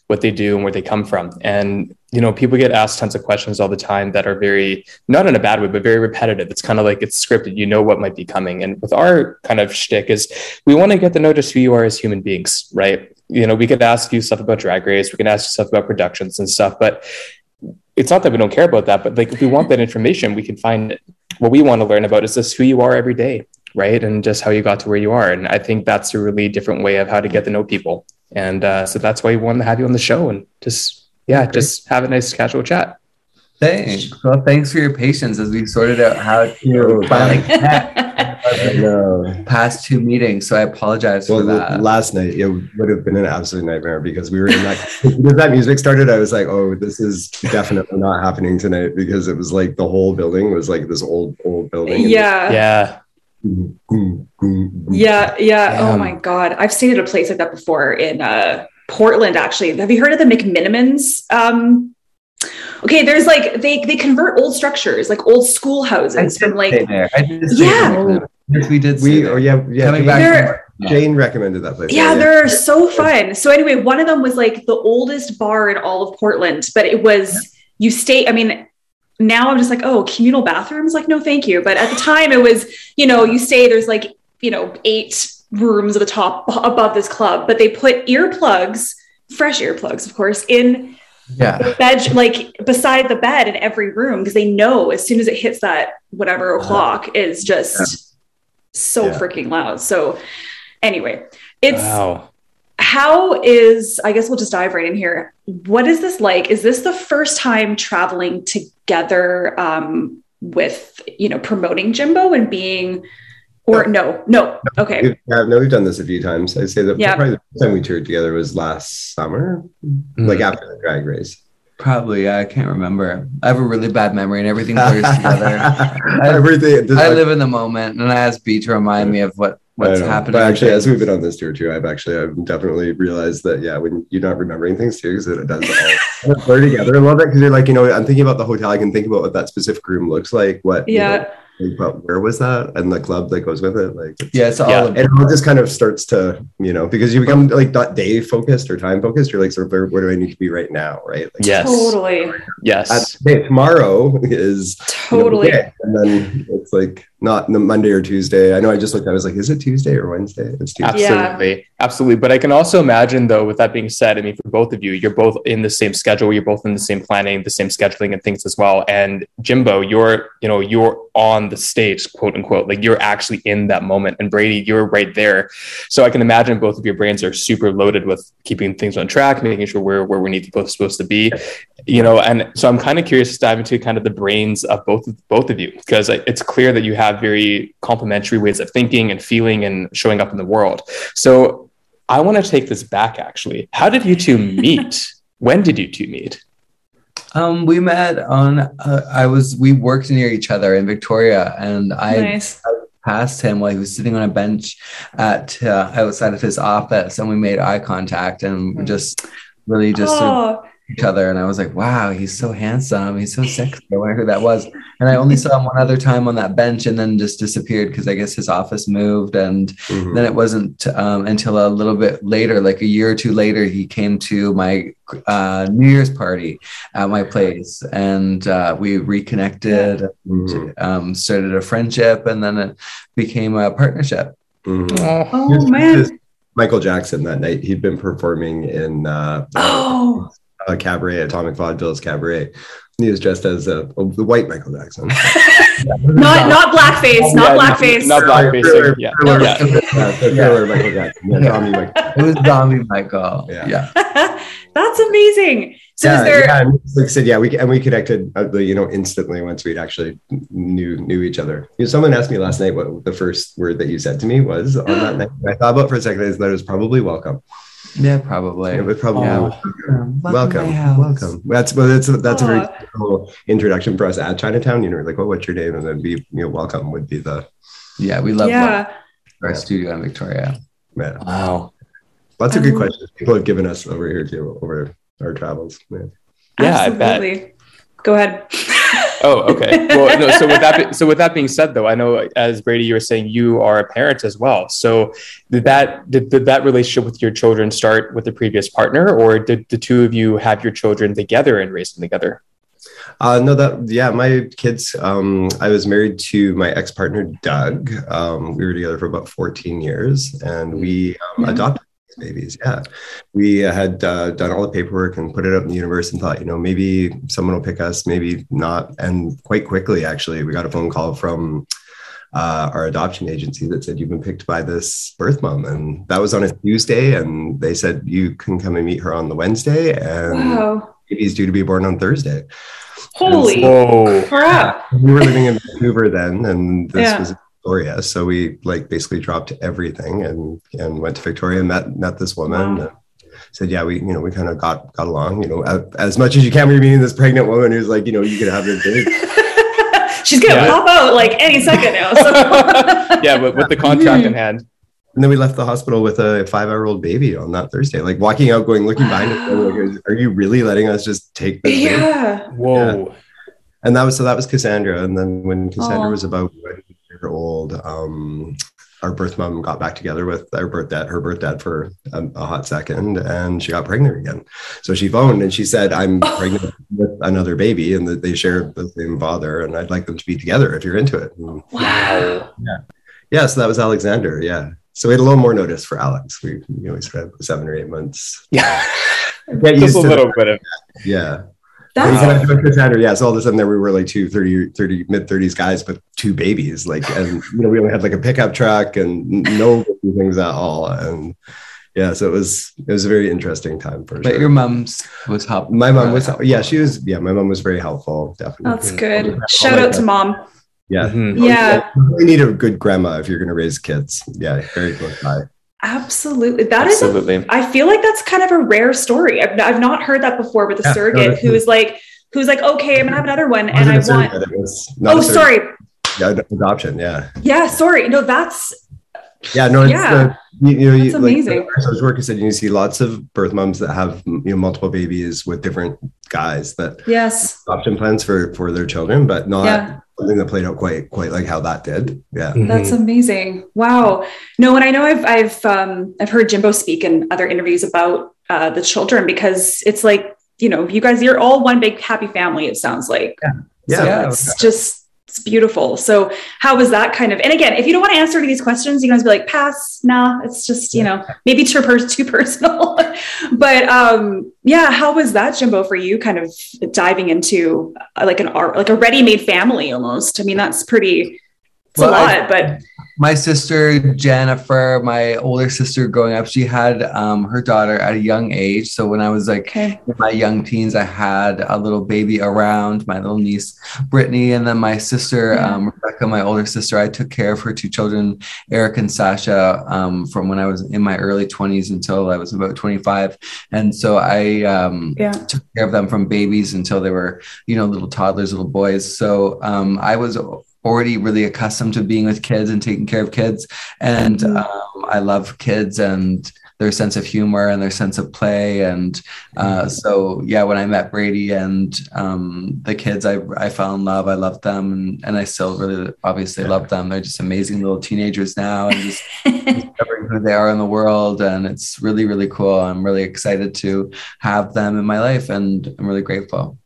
what they do and where they come from. And, you know, people get asked tons of questions all the time that are very, not in a bad way, but very repetitive. It's kind of like it's scripted, you know what might be coming. And with our kind of shtick is we want to get to notice who you are as human beings, right? You know, we could ask you stuff about Drag Race. We can ask you stuff about productions and stuff, but it's not that we don't care about that, but like, if we want that information, we can find it. What we want to learn about is just who you are every day, right? And just how you got to where you are. And I think that's a really different way of how to get to know people. And uh, so that's why we wanted to have you on the show and just, yeah, just have a nice casual chat. Thanks. Well, thanks for your patience as we sorted out how to finally connect the past two meetings. So I apologize well, for that. Last night, it would have been an absolute nightmare because we were in that, when that music started, I was like, oh, this is definitely not happening tonight, because it was like the whole building was like this old, old building. Yeah. Yeah. Yeah. Yeah. Um, oh my God. I've stayed at a place like that before in uh, Portland, actually. Have you heard of the McMenamins? Um, okay. There's like, they, they convert old structures, like old schoolhouses from like, I did yeah. Oh, yes, we did. We, oh yeah. Yeah. Coming back. Jane recommended that place. Yeah, yeah, they're so fun. So anyway, one of them was like the oldest bar in all of Portland, but it was, you stay, I mean, now I'm just like, oh, communal bathrooms? Like, no, thank you. But at the time it was, you know, you stay, there's like, you know, eight rooms at the top above this club, but they put earplugs, fresh earplugs, of course, in yeah. the bed, like beside the bed in every room. Cause they know as soon as it hits that whatever o'clock is just yeah. so yeah. freaking loud. So anyway, it's wow. How is, I guess we'll just dive right in here. What is this like? Is this the first time traveling together um, with, you know, promoting Jimbo and being, or no, no. no. Okay. We've, uh, no, we've done this a few times. I'd say that yeah. probably the first time we toured together was last summer, mm-hmm. like after the drag race. Probably. I can't remember. I have a really bad memory and everything blurs together. I, everything, I live in the moment and I ask B to remind me of what What's happening? But actually, as we've been on this tour too, I've actually I've definitely realized that yeah, when you're not remembering things too, because it does all blur together a little bit. Because you're like, you know, I'm thinking about the hotel. I can think about what that specific room looks like. What? Yeah. You know, but where was that? And the club that goes with it. Like it's, yeah, it's all. Yeah. Of- and it just kind of starts to, you know, because you become like not day focused or time focused. You're like, sort of, where do I need to be right now? Right? Like, yes. Totally. Yes. Hey, tomorrow is totally. You know, and then it's like. Not Monday or Tuesday. I know I just looked at it. I was like, is it Tuesday or Wednesday? It's Tuesday. Absolutely. Yeah. Absolutely. But I can also imagine, though, with that being said, I mean, for both of you, you're both in the same schedule. You're both in the same planning, the same scheduling and things as well. And Jimbo, you're, you know, you're on the stage, quote unquote, like you're actually in that moment. And Brady, you're right there. So I can imagine both of your brains are super loaded with keeping things on track, making sure we're where we need to both supposed to be, you know. And so I'm kind of curious to dive into kind of the brains of both of, both of you, because it's clear that you have very complementary ways of thinking and feeling and showing up in the world. So I want to take this back, actually. How did you two meet? When did you two meet? Um, we met on, uh, I was, we worked near each other in Victoria, and I, nice. I passed him while he was sitting on a bench at uh, outside of his office, and we made eye contact and mm. just really just oh. sort of each other. And I was like, wow, he's so handsome. He's so sexy. I wonder who that was. And I only saw him one other time on that bench and then just disappeared because I guess his office moved. And mm-hmm. then it wasn't um, until a little bit later, like a year or two later, he came to my uh, New Year's party at my place. And uh, we reconnected, mm-hmm. um, started a friendship, and then it became a partnership. Mm-hmm. Oh, here's, man. Here's Michael Jackson that night. He'd been performing in... Uh, oh. A cabaret, Atomic Vaudeville's cabaret. He was dressed as a, a the white Michael Jackson. not not blackface, not yeah, blackface, not, not blackface. Thriller, yeah, thriller, yeah. Thriller, yeah. Thriller yeah. Michael Jackson. Yeah, yeah. Zombie Michael. It was zombie Michael. Yeah, yeah. That's amazing. So yeah, is there? Yeah, like I said, yeah, we and we connected, you know, instantly once we'd actually knew knew each other. You know, someone asked me last night what the first word that you said to me was on that night. I thought about it for a second. I thought it was probably welcome. Yeah, probably. Yeah, but probably oh, welcome, welcome. Welcome, welcome. That's well, that's that's Aww. a very cool introduction for us at Chinatown. You know, like, well, what's your name? And then be, you know, welcome would be the. Yeah, we love yeah. Welcome, our yeah. studio in Victoria. Yeah. Wow, lots of um, good questions people have given us over here too over our travels. Man. Yeah, absolutely. I bet. Go ahead. Oh, okay. Well, no, so with that, be- so with that being said, though, I know, as Brady, you were saying, you are a parent as well. So did that did, did that relationship with your children start with the previous partner, or did the two of you have your children together and raise them together? Uh, no, that, yeah, my kids, um, I was married to my ex-partner, Doug. Um, we were together for about fourteen years, and we um, mm-hmm. adopted babies. Yeah. We had uh, done all the paperwork and put it up in the universe and thought, you know, maybe someone will pick us, maybe not. And quite quickly, actually, we got a phone call from uh, our adoption agency that said, you've been picked by this birth mom. And that was on a Tuesday. And they said, you can come and meet her on the Wednesday. And wow. Baby's due to be born on Thursday. Holy so, crap. We were living in Vancouver then. And this yeah. was Victoria, so we like basically dropped everything and and went to Victoria and met met this woman. Wow. Said, yeah, we you know we kind of got got along, you know, as, as much as you can. We're meeting this pregnant woman who's like, you know, you can have your baby. She's gonna yeah. pop out like any second now. So. yeah, but with the contract in hand. And then we left the hospital with a five-hour-old baby on that Thursday, like walking out, going looking wow. behind, like, are you really letting us just take this? Yeah. Baby? Whoa. Yeah. And that was so that was Cassandra, and then when Cassandra Aww. was about. old um our birth mom got back together with our birth dad her birth dad for a, a hot second, and she got pregnant again. So she phoned and she said, I'm oh. pregnant with another baby, and that they share the same father, and I'd like them to be together if you're into it. And, wow yeah yeah so that was Alexander. Yeah so we had a little more notice for Alex. We, we always had seven or eight months. Yeah just a little bit of yeah That's Cassandra, yeah. So all of a sudden, there we were like two thirty, thirty, mid-thirties guys, but two babies. Like, and you know, we only had like a pickup truck and no things at all. And yeah, so it was it was a very interesting time for sure. But your mom's was helpful. My mom was, yeah, she was, yeah, my mom was very helpful. Definitely, that's good. All Shout all out to mom. Yeah, mm-hmm. yeah. You need a good grandma if you're going to raise kids. Yeah, very good guy. Absolutely. That Absolutely. is, a, I feel like that's kind of a rare story. I've, I've not heard that before with a yeah, surrogate no, who is like, who's like, okay, I'm going to have another one. And I want, oh, sorry. Yeah, adoption. Yeah. Yeah. Sorry. No, that's, yeah, no, it's, yeah. The, you, you know, you, like, amazing. I was working, said, you see lots of birth moms that have, you know, multiple babies with different guys that yes. adoption plans for, for their children, but not. Yeah. Something that played out quite, quite like how that did. Yeah, that's amazing. Wow. No, and I know I've, I've, um, I've heard Jimbo speak in other interviews about uh, the children, because it's like, you know, you guys, you're all one big happy family. It sounds like. Yeah, yeah, so yeah it's okay. just it's beautiful. So, how was that kind of? And again, if you don't want to answer any of these questions, you can always be like, pass. Nah, it's just you yeah. know maybe too too personal. But um, yeah, how was that, Jimbo, for you? Kind of diving into uh, like an art, like a ready-made family almost. I mean, that's pretty. It's well, a lot, I, but my sister Jennifer, my older sister, growing up, she had um, her daughter at a young age. So when I was like okay. in my young teens, I had a little baby around, my little niece Brittany, and then my sister yeah. um, Rebecca, my older sister. I took care of her two children, Eric and Sasha, um, from when I was in my early twenties until I was about twenty-five, and so I um, yeah. took care of them from babies until they were, you know, little toddlers, little boys. So um, I was. already really accustomed to being with kids and taking care of kids. And um, I love kids and their sense of humor and their sense of play. And uh, so, yeah, when I met Brady and um, the kids, I, I fell in love. I loved them. And, and I still really obviously yeah. love them. They're just amazing little teenagers now and just discovering who they are in the world. And it's really, really cool. I'm really excited to have them in my life, and I'm really grateful.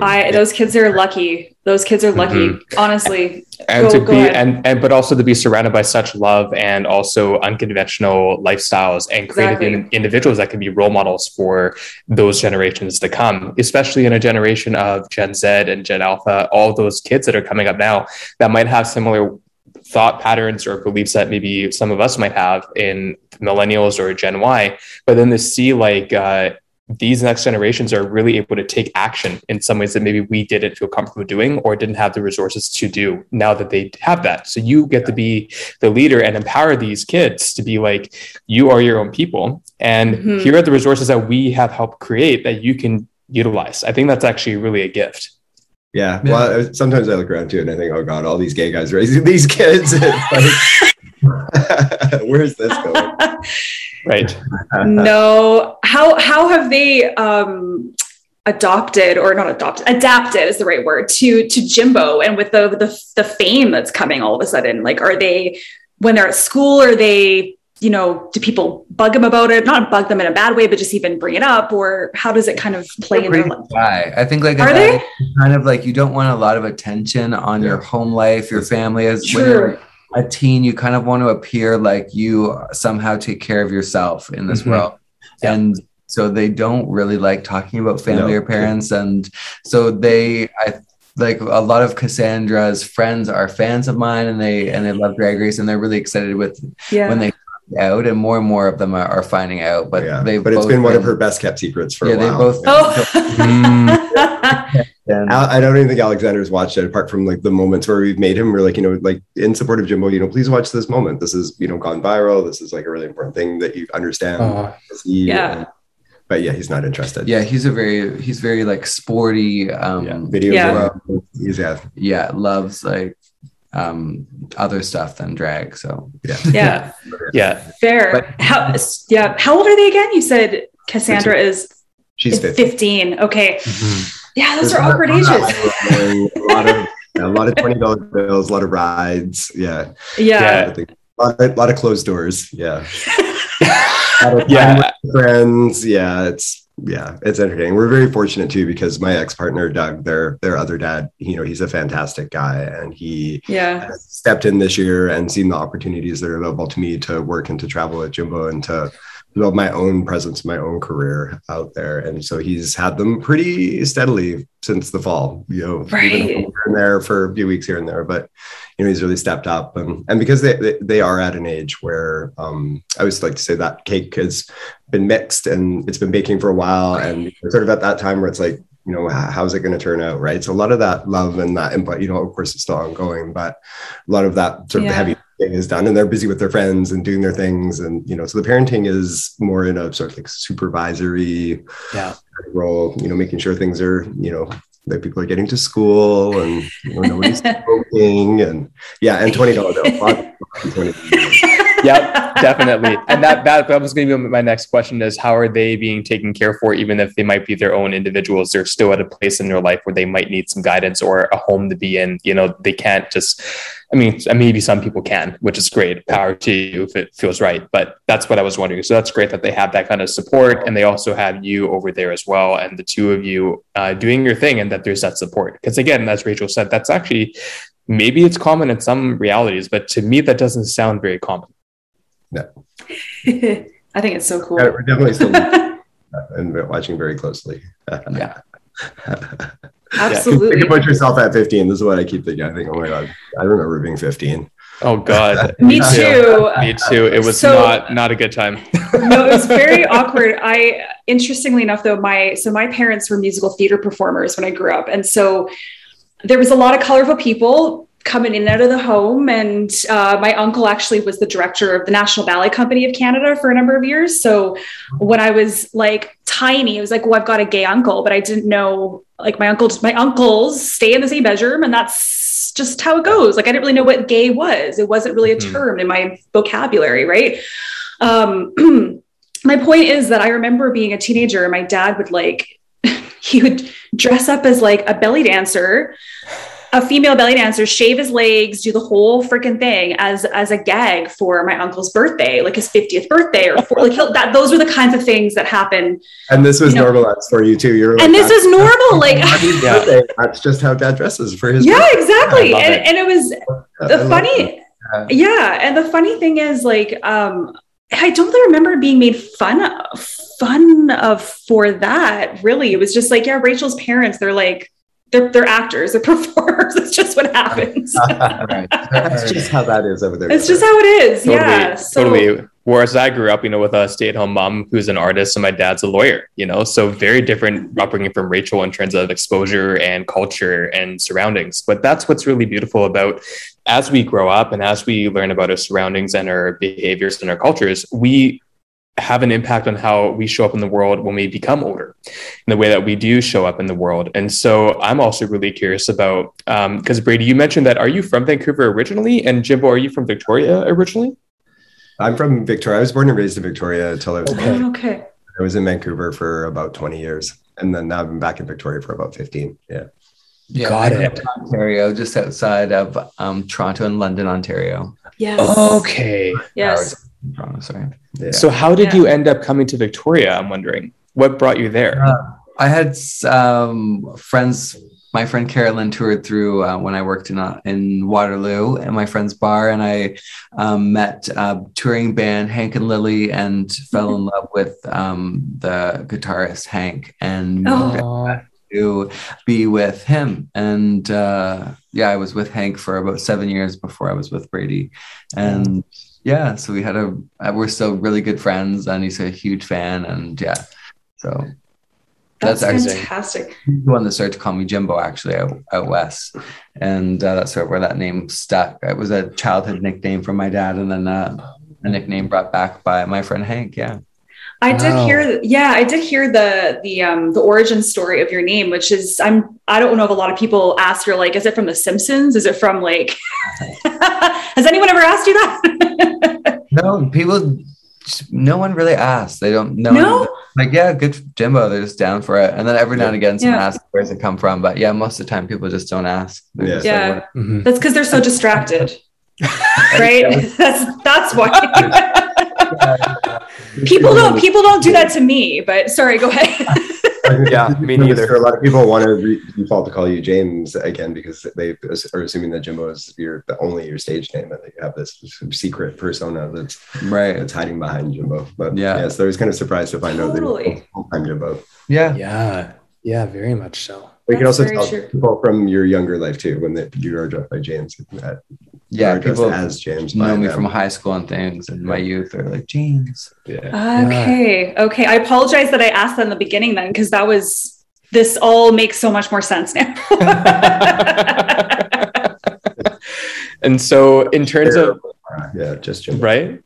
I, those kids are lucky. Those kids are lucky, mm-hmm. honestly. And go, to go be, and, and but also to be surrounded by such love and also unconventional lifestyles and creative exactly. in, individuals that can be role models for those generations to come, especially in a generation of Gen Z and Gen Alpha, all those kids that are coming up now that might have similar thought patterns or beliefs that maybe some of us might have in millennials or Gen Y, but then to see like, uh, these next generations are really able to take action in some ways that maybe we didn't feel comfortable doing or didn't have the resources to do now that they have that. So you get yeah. to be the leader and empower these kids to be like, you are your own people. And mm-hmm. here are the resources that we have helped create that you can utilize. I think that's actually really a gift. Yeah. yeah. Well, sometimes I look around too and I think, oh God, all these gay guys raising these kids. Where's this going? Right. No. How how have they um adopted or not adopted, adapted is the right word to, to Jimbo and with the, the, the fame that's coming all of a sudden? Like, are they, when they're at school, are they, you know, do people bug them about it? Not bug them in a bad way, but just even bring it up, or how does it kind of play in their life? Guy. I think like, are they kind of like, you don't want a lot of attention on your home life, your family. As when you're a teen, you kind of want to appear like you somehow take care of yourself in this mm-hmm. world. Yeah. And so they don't really like talking about family no. or parents. And so they, I like a lot of Cassandra's friends are fans of mine, and they, and they love Drag Race, and they're really excited with yeah. when they out, and more and more of them are, are finding out, but yeah. they but it's been, been one of her best kept secrets for yeah, a while. They both oh. I don't even think Alexander's watched it, apart from like the moments where we've made him, we're like, you know, like in support of Jimbo, you know, please watch this moment, this is, you know, gone viral, this is like a really important thing that you understand. Oh. Yeah. And, but yeah, he's not interested. Yeah, he's a very he's very like sporty um yeah. videos yeah. Love, he's, yeah yeah loves like um other stuff than drag. So yeah yeah yeah fair. But, how yeah how old are they again? You said Cassandra fifteen. Is she's fifteen. Okay. Mm-hmm. Yeah, those There's are awkward ages. A lot of a lot of twenty dollar bills, a lot of rides. Yeah yeah, yeah. A, lot of, a lot of closed doors. Yeah. Yeah, friends. Yeah, it's yeah, it's entertaining. We're very fortunate too, because my ex-partner Doug, their their other dad, you know, he's a fantastic guy, and he yeah. stepped in this year and seen the opportunities that are available to me to work and to travel at Jimbo and to build my own presence, my own career out there. And so he's had them pretty steadily since the fall, you know, right. even over and there for a few weeks here and there, but you know, he's really stepped up. And, and because they, they they are at an age where um, I always like to say that cake has been mixed and it's been baking for a while. And sort of at that time where it's like, you know, how's it going to turn out? Right. So a lot of that love and that input, you know, of course it's still ongoing, but a lot of that sort of yeah. heavy thing is done, and they're busy with their friends and doing their things. And, you know, so the parenting is more in a sort of like supervisory yeah. role, you know, making sure things are, you know, that people are getting to school and you know, nobody's smoking and yeah, and twenty dollars though. Yep, definitely. And that that, that was going to be my next question is, how are they being taken care for, even if they might be their own individuals? They're still at a place in their life where they might need some guidance or a home to be in. You know, they can't just, I mean, maybe some people can, which is great. Power to you if it feels right. But that's what I was wondering. So that's great that they have that kind of support, and they also have you over there as well, and the two of you uh, doing your thing, and that there's that support. Because again, as Rachel said, that's actually, maybe it's common in some realities, but to me, that doesn't sound very common. No. I think it's so cool. Yeah, we're definitely still and we're watching very closely. Yeah. Absolutely. Think about yourself at fifteen. This is what I keep thinking. I think, oh my God, I remember being fifteen. Oh God. Me too. Me too. It was so, not not a good time. No, it was very awkward. I interestingly enough though, my so my parents were musical theater performers when I grew up. And so there was a lot of colorful people coming in and out of the home. And uh, my uncle actually was the director of the National Ballet Company of Canada for a number of years. So when I was like tiny, it was like, well, I've got a gay uncle, but I didn't know, like my uncle, my uncles stay in the same bedroom, and that's just how it goes. Like, I didn't really know what gay was. It wasn't really a term in my vocabulary. Right. Um, my point is that I remember being a teenager and my dad would like, he would dress up as like a belly dancer, a female belly dancer, shave his legs, do the whole freaking thing as as a gag for my uncle's birthday, like his fiftieth birthday, or for, like he'll, that. Those were the kinds of things that happen. And this was you know, normal for you too. You're like, and this was normal. Like yeah. that's just how dad dresses for his. Yeah, birthday. Exactly. And it. and it was yeah, the funny. Yeah. yeah, and the funny thing is, like, um, I don't really remember being made fun of, fun of for that. Really, it was just like, yeah, Rachel's parents. They're like. They're, they're actors, they're performers. That's just what happens. Right. That's just how that is over there. It's just how it is. Totally, yeah. So. Totally. Whereas I grew up, you know, with a stay-at-home mom who's an artist and my dad's a lawyer, you know, so very different upbringing from Rachel in terms of exposure and culture and surroundings. But that's what's really beautiful about as we grow up and as we learn about our surroundings and our behaviors and our cultures, we have an impact on how we show up in the world when we become older and the way that we do show up in the world. And so I'm also really curious about, um, because Brady, you mentioned that, are you from Vancouver originally? And Jimbo, are you from Victoria originally? I'm from Victoria. I was born and raised in Victoria until I was okay. okay. I was in Vancouver for about twenty years. and then now I've been back in Victoria for about fifteen. Yeah. Yeah, got it. Ontario, just outside of um, Toronto and London, Ontario. Yes. Okay. Yes. Toronto, sorry. Yeah. So how did yeah. you end up coming to Victoria? I'm wondering what brought you there. Uh, I had um, friends. My friend Carolyn toured through uh, when I worked in uh, in Waterloo at my friend's bar, and I um, met uh, touring band Hank and Lily, and fell in love with um, the guitarist Hank and. Oh. To be with him, and uh yeah I was with Hank for about seven years before I was with Brady, and yeah so we had a we're still really good friends, and he's a huge fan, and yeah so that's, that's fantastic. He's the one that started to call me Jimbo actually out, out west, and uh, that's sort of where that name stuck. It was a childhood nickname from my dad, and then uh, a nickname brought back by my friend Hank. yeah I did wow. hear, yeah, I did hear the the um, the origin story of your name, which is I'm I don't know if a lot of people ask her like, is it from The Simpsons? Is it from like? Has anyone ever asked you that? No, people, no one really asks. They don't know. No? Like, yeah, good Jimbo, they're just down for it. And then every now and again, someone yeah. asks where's it come from. But yeah, most of the time, people just don't ask. They're yeah, just yeah. Like, mm-hmm. That's because they're so distracted, right? that's that's why. People don't people don't do that to me, but sorry, go ahead. Yeah, me neither. A lot of people want to default to call you James again because they are assuming that Jimbo is your the only your stage name, and that you have this secret persona that's right that's hiding behind Jimbo. But yeah, yeah so I was kind of surprised to find out that I'm Jimbo. Yeah, yeah, yeah, very much so. But you can also tell true. people from your younger life too when they, you are dressed by James. That yeah, people as James know me them. from high school and things, and my youth are like James. Yeah. Okay, yeah. okay. I apologize that I asked that in the beginning then, because that was this all makes so much more sense now. And so, in terms of yeah, just Jimbo. right,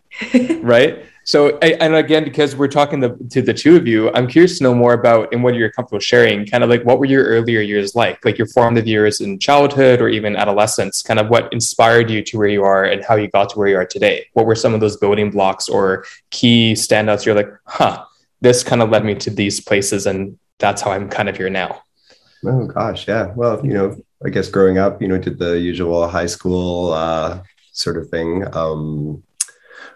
right. So, and again, because we're talking the, to the two of you, I'm curious to know more about, and what you're comfortable sharing, kind of like what were your earlier years like, like your formative years in childhood or even adolescence, kind of what inspired you to where you are and how you got to where you are today. What were some of those building blocks or key standouts? You're like, huh, this kind of led me to these places, and that's how I'm kind of here now. Oh, gosh. Yeah. Well, you know, I guess growing up, you know, did the usual high school uh, sort of thing. Um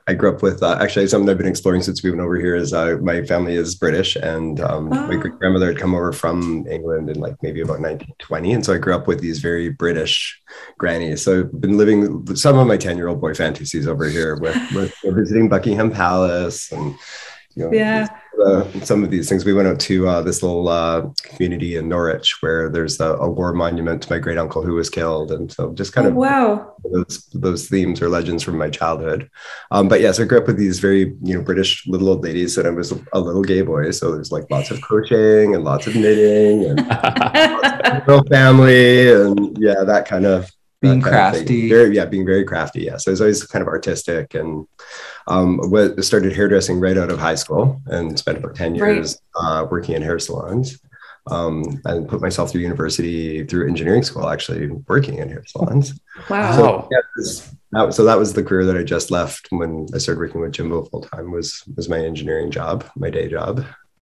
I grew up with uh, actually something I've been exploring since we've been over here is uh, my family is British, and um, wow. my great grandmother had come over from England in like maybe about nineteen twenty. And so I grew up with these very British grannies. So I've been living some of my ten year old boy fantasies over here with, with visiting Buckingham Palace and, you know, yeah. Uh, some of these things. We went out to uh, this little uh, community in Norwich where there's a, a war monument to my great uncle who was killed, and so just kind of oh, wow. those those themes or legends from my childhood. Um, but yes, I grew up with these very you know British little old ladies, and I was a little gay boy. So there's like lots of crocheting and lots of knitting and lots of little family and yeah, that kind of. Being crafty. Very, yeah, being very crafty. Yeah. So I was always kind of artistic, and um, started hairdressing right out of high school and spent about ten years right. uh, working in hair salons, um, and put myself through university through engineering school, actually working in hair salons. Wow. So, yeah, this, that, so that was the career that I just left when I started working with Jimbo full time was, was my engineering job, my day job.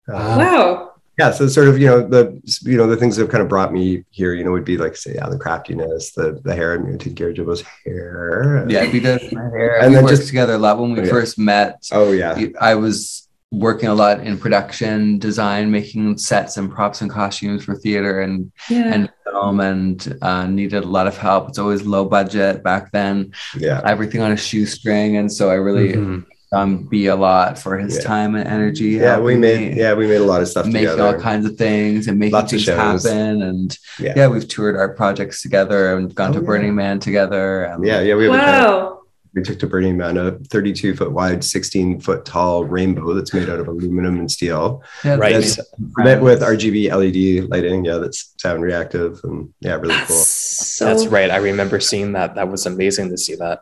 Uh, wow. Yeah, so sort of, you know, the you know the things that have kind of brought me here, you know, would be like, say, yeah, the craftiness, the the hair, and you know, taking care of Jimbo's hair. Yeah, he does my hair. And we then worked just together a lot when we yeah. first met. Oh yeah, I was working a lot in production design, making sets and props and costumes for theater and yeah. and film, and uh, needed a lot of help. It's always low budget back then. Yeah, everything on a shoestring, and so I really. Mm-hmm. Um, be a lot for his yeah. time and energy. Yeah, we made yeah we made a lot of stuff making together. All kinds of things and making Lots things happen. And yeah. yeah, we've toured art projects together and gone oh, to yeah. Burning Man together. And yeah, yeah, we wow. We took to Burning Man a thirty-two foot wide, sixteen foot tall rainbow that's made out of aluminum and steel. Yeah, right, that's met with R G B L E D lighting. Yeah, that's sound reactive and yeah, really that's cool. So that's right. I remember seeing that. That was amazing to see that.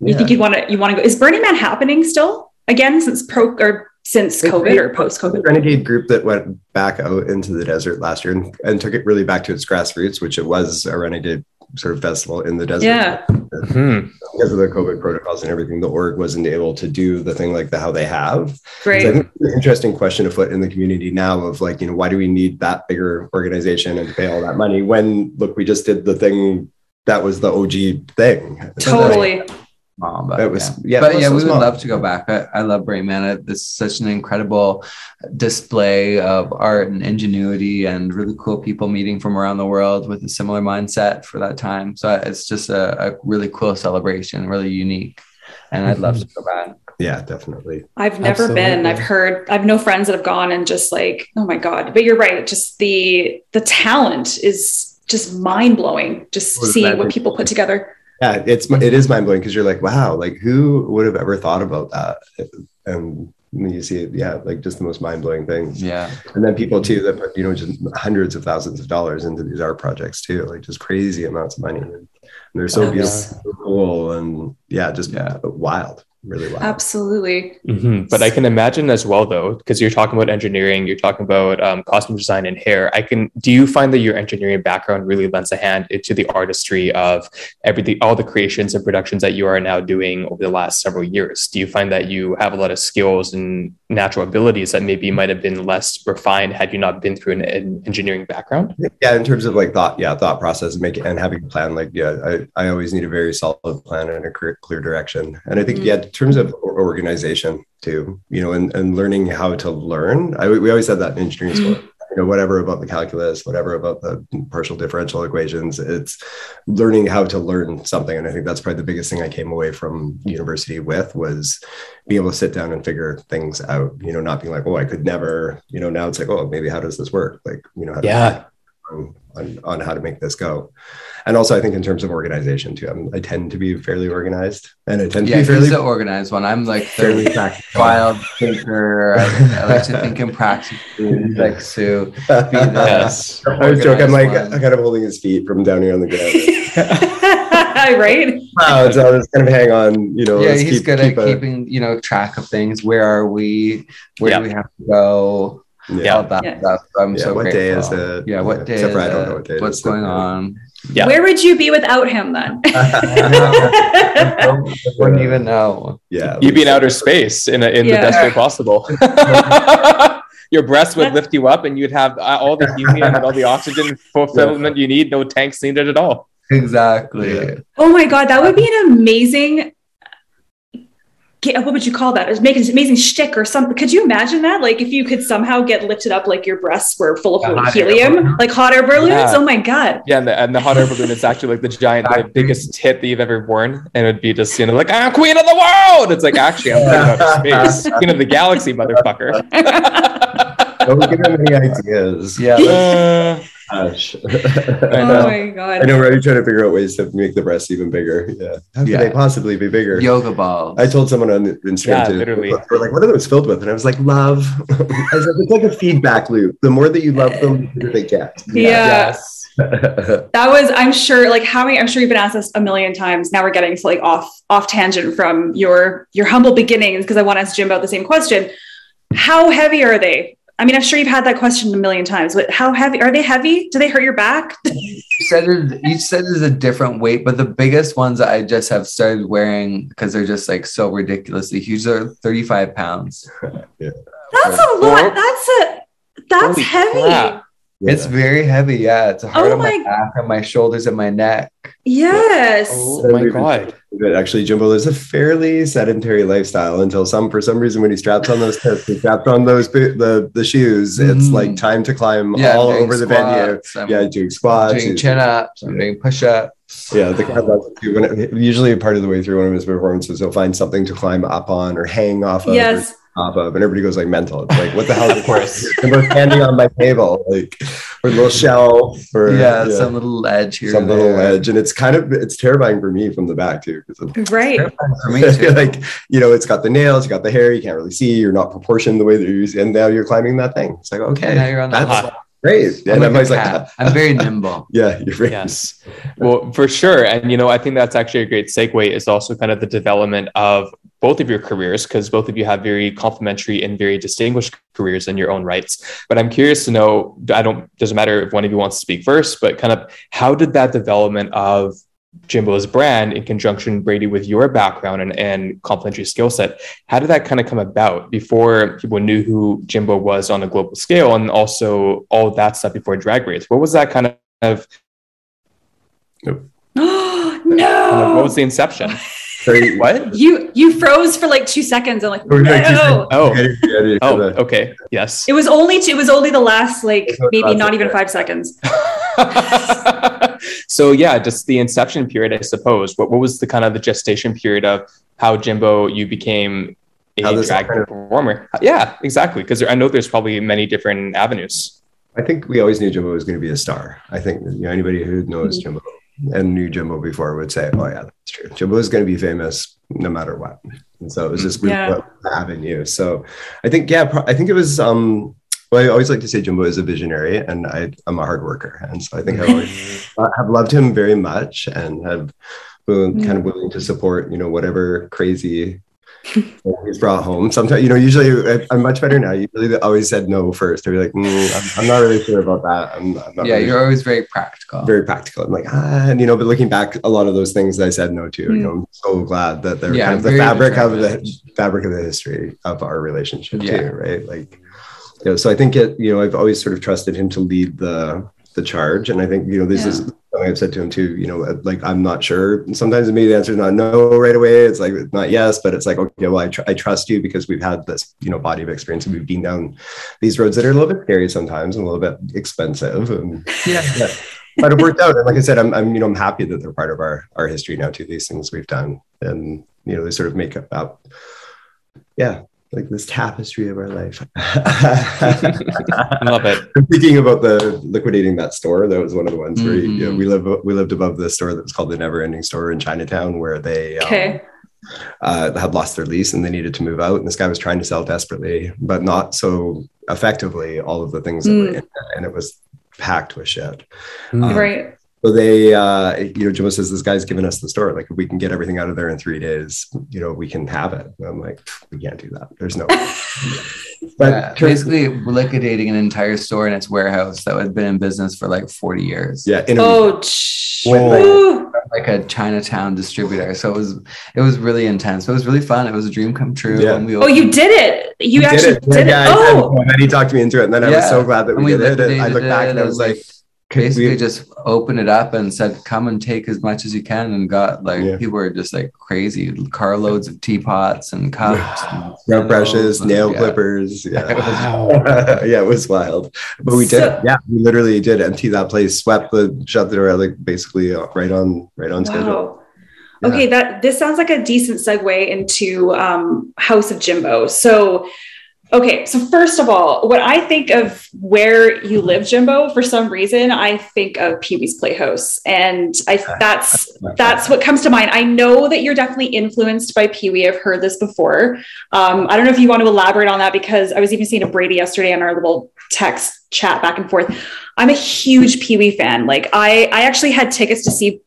You yeah. think you'd want to, you want to go, is Burning Man happening still again, since pro or since it's COVID a, or post-COVID? Renegade group that went back out into the desert last year and, and took it really back to its grassroots, which it was a renegade sort of festival in the desert. Yeah. Mm-hmm. Because of the COVID protocols and everything, the org wasn't able to do the thing like the how they have. Great. So I think it's an interesting question afoot in the community now of like, you know, why do we need that bigger organization and pay all that money when, look, we just did the thing that was the O G thing. Totally. Oh, but it was, yeah, yeah, but yeah, we would love to go back. I, I love Burning Man. It's such an incredible display of art and ingenuity and really cool people meeting from around the world with a similar mindset for that time. So it's just a, a really cool celebration, really unique. And I'd love to go back. Yeah, definitely. I've never Absolutely. been. I've heard, I've no friends that have gone and just like, oh my God, but you're right. Just the, the talent is just mind blowing. Just what seeing what people put together. Yeah, it's it is mind blowing because you're like, wow, like who would have ever thought about that? And you see it, yeah, like just the most mind blowing things. Yeah, and then people too that put, you know, just hundreds of thousands of dollars into these art projects too, like just crazy amounts of money. And they're so yes. beautiful, so cool, and yeah, just yeah. wild, really wild. Absolutely. Mm-hmm. But I can imagine as well though, because you're talking about engineering, you're talking about um, costume design and hair. I can. Do you find that your engineering background really lends a hand to the artistry of everything, all the creations and productions that you are now doing over the last several years? Do you find that you have a lot of skills and natural abilities that maybe might have been less refined had you not been through an, an engineering background? Yeah, in terms of like thought, yeah, thought process and making and having a plan. Like, yeah, I, I always need a very solid plan and a clear, clear direction. And I think mm-hmm. yeah. In terms of organization too, you know, and, and learning how to learn. I, we always said that in engineering school, you know, whatever about the calculus, whatever about the partial differential equations, it's learning how to learn something. And I think that's probably the biggest thing I came away from university with was being able to sit down and figure things out, you know, not being like, oh, I could never, you know, now it's like, oh, maybe how does this work? Like, you know, how yeah. to on, on how to make this go. And also I think in terms of organization too, I'm, I tend to be fairly organized and I tend to yeah, be fairly organized when I'm like fairly wild thinker. I, I like to think in practice. Like Sue. Yes. I was joking. I'm like, one. I kind of holding his feet from down here on the ground. Right. Wow. So I was kind of hang on, you know, yeah, he's keep, good keep at a... keeping, you know, track of things. Where are we? Where yeah. do we have to go? Yeah, all that yeah. stuff. I'm yeah, so what grateful. Day is it? Yeah, what yeah. day? Except is I don't know what day. What's going on? Yeah. Where would you be without him then? I wouldn't even know. Yeah, you'd be in outer space in a, in yeah. the best way possible. Your breasts would lift you up, and you'd have all the helium and all the oxygen fulfillment you need. No tanks needed at all. Exactly. Yeah. Oh my God, that would be an amazing. What would you call that? It was making an amazing shtick or something. Could you imagine that? Like if you could somehow get lifted up, like your breasts were full of hot helium, like hot air balloons. Yeah. Oh my God. Yeah. And the, and the hot air balloon is actually like the giant, the biggest tit that you've ever worn. And it'd be just, you know, like, I'm queen of the world. It's like, actually, I'm queen of space. Queen of the galaxy, motherfucker. Don't give him any ideas. Yeah. Uh, gosh. I know. Oh my God. I know we're already trying to figure out ways to make the breasts even bigger. Yeah. How yeah. could they possibly be bigger? Yoga balls. I told someone on Instagram yeah, too. Literally. We're like, what are those filled with? And I was like, love. I said, it's like a feedback loop. The more that you love them, the bigger they get. Yeah. Yes. That was, I'm sure, like how many, I'm sure you've been asked this a million times. Now we're getting to like off off tangent from your your humble beginnings because I want to ask Jim about the same question. How heavy are they? I mean, I'm sure you've had that question a million times, but how heavy are they heavy? Do they hurt your back? You said it, you said it's a different weight, but the biggest ones that I just have started wearing because they're just like so ridiculously huge are thirty-five pounds. Yeah. That's a lot. That's a, that's Holy heavy. Crap. Yeah. It's very heavy. Yeah. It's hard oh on my, my back and my shoulders and my neck. Yes. Oh my God. But actually, Jimbo lives a fairly sedentary lifestyle until some, for some reason, when he straps on those tips, he straps on those, the, the shoes, mm. it's like time to climb yeah, all over the squats, venue. I'm yeah. Doing squats. Doing chin ups. I'm doing push ups. Yeah, the kind of, usually part of the way through one of his performances, he'll find something to climb up on or hang off of. Yes. Or, Off of, and everybody goes like mental. It's like, what the hell? Of course, they're standing on my table, like or a little shelf, or yeah, yeah, some little ledge here, some little ledge, and it's kind of it's terrifying for me from the back too. Right, for me too. Like you know, it's got the nails, you got the hair, you can't really see, you're not proportioned the way that you and now you're climbing that thing. It's like okay, now you're on the hot. Great. I'm, and like like, ah. I'm very nimble. Yeah, you're very yes. Well, for sure. And, you know, I think that's actually a great segue is also kind of the development of both of your careers, because both of you have very complementary and very distinguished careers in your own rights. But I'm curious to know, I don't, doesn't matter if one of you wants to speak first, but kind of how did that development of Jimbo's brand in conjunction, Brady, with your background and, and complementary skill set, how did that kind of come about before people knew who Jimbo was on a global scale, and also all that stuff before Drag Race? What was that kind of... Nope. No! What was the inception? Sorry, what? You you froze for like two seconds. I'm like, no. Oh, oh, oh, okay. Yes. It was only two, it was only the last, like, maybe not even five seconds. So yeah, just the inception period, I suppose. What what was the kind of the gestation period of how Jimbo, you became a drag performer? Yeah, exactly. Because I know there's probably many different avenues. I think we always knew Jimbo was going to be a star. I think, you know, anybody who knows Jimbo and knew Jimbo before would say, oh yeah, that's true. Jimbo is going to be famous no matter what. And so it was just yeah. what avenue. So I think, yeah, pro- I think it was, um, well, I always like to say Jimbo is a visionary, and I, I'm a hard worker. And so I think I always have loved him very much, and have been yeah. kind of willing to support, you know, whatever crazy he's brought home. Sometimes, you know, usually I'm much better now. Usually they always said no first. They'd be like, mm, I'm, I'm not really sure about that. I'm, I'm not yeah, really you're sure. always very practical. Very practical. I'm like, ah, and you know, but looking back, a lot of those things that I said no to, mm. you know, I'm so glad that they're yeah, kind of the fabric of the fabric of the history of our relationship yeah. too, right? Like, you know, so I think it, you know, I've always sort of trusted him to lead the the charge. And I think, you know, this yeah. is I've said to him too, you know, like, I'm not sure. Sometimes to me, the answer is not no right away. It's like, not yes, but it's like, okay, well, I, tr- I trust you because we've had this, you know, body of experience, and we've been down these roads that are a little bit scary sometimes and a little bit expensive. And, yeah. yeah. But it worked out. And like I said, I'm, I'm, you know, I'm happy that they're part of our, our history now too, these things we've done. And, you know, they sort of make up, up yeah, like this tapestry of our life. I love it. I'm thinking about the liquidating that store. That was one of the ones mm-hmm. where, you know, we live, we lived above the store that was called the Never Ending Store in Chinatown, where they okay. um, uh, had lost their lease and they needed to move out. And this guy was trying to sell desperately, but not so effectively, all of the things that mm. were in there, and it was packed with shit. Mm. Um, right. So they, uh, you know, Jimbo says, this guy's given us the store. Like, if we can get everything out of there in three days, you know, we can have it. And I'm like, we can't do that. There's no. But yeah, basically liquidating an entire store in its warehouse that had been in business for like forty years. Yeah. In a oh, ch- like, like a Chinatown distributor. So it was, it was really intense. But it was really fun. It was a dream come true. Yeah. And we oh, you did it. You we actually did it. Did yeah, it. Oh. And then he talked me into it. And then yeah. I was so glad that we, we did it. And I looked back and I was like, basically we, just opened it up and said, come and take as much as you can, and got like yeah. people were just like crazy carloads of teapots and cups, and nail brushes, and, nail yeah. clippers. Yeah. Wow. Yeah, it was wild. But we so, did, yeah, we literally did empty that place, swept the shoved it around, like basically right on right on wow. schedule. Yeah. Okay, that this sounds like a decent segue into um, House of Jimbo. So okay, so first of all, when I think of where you live, Jimbo, for some reason, I think of Pee-wee's Playhouse, and I that's that's what comes to mind. I know that you're definitely influenced by Pee-wee. I've heard this before. Um, I don't know if you want to elaborate on that, because I was even seeing a Brady yesterday on our little text chat back and forth. I'm a huge Pee-wee fan. Like I, I actually had tickets to see.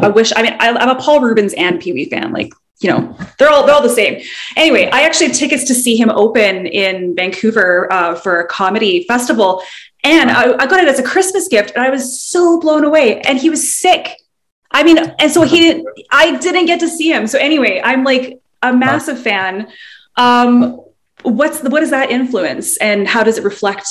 I wish. I mean, I, I'm a Paul Rubens and Pee-wee fan. Like, you know, they're all, they're all the same. Anyway, I actually had tickets to see him open in Vancouver uh, for a comedy festival. And I, I got it as a Christmas gift, and I was so blown away. And he was sick. I mean, and so he didn't, I didn't get to see him. So anyway, I'm like a massive fan. Um, what's the, what is that influence, and how does it reflect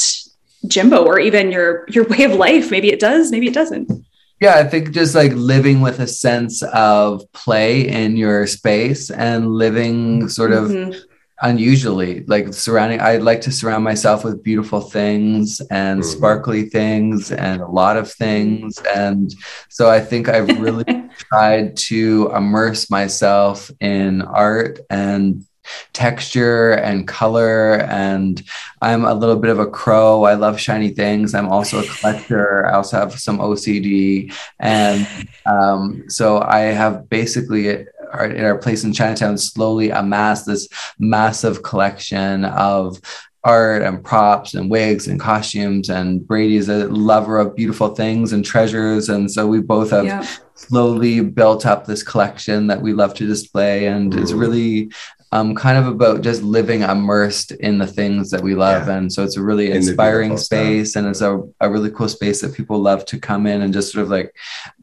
Jimbo, or even your, your way of life? Maybe it does, maybe it doesn't. Yeah, I think just like living with a sense of play in your space, and living sort of mm-hmm. unusually, like surrounding, I like to surround myself with beautiful things and mm-hmm. sparkly things and a lot of things. And so I think I've really tried to immerse myself in art and texture and color, and I'm a little bit of a crow. I love shiny things. I'm also a collector. I also have some O C D, and um, so I have basically in our, our place in Chinatown slowly amassed this massive collection of art and props and wigs and costumes, and Brady is a lover of beautiful things and treasures, and so we both have yeah. slowly built up this collection that we love to display, and mm. it's really um, kind of about just living immersed in the things that we love. Yeah. And so it's a really in inspiring space stuff. And it's a, a really cool space that people love to come in and just sort of like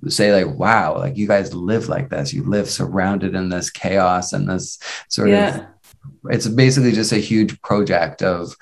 say like, wow, like you guys live like this, you live surrounded in this chaos and this sort yeah. of, it's basically just a huge project of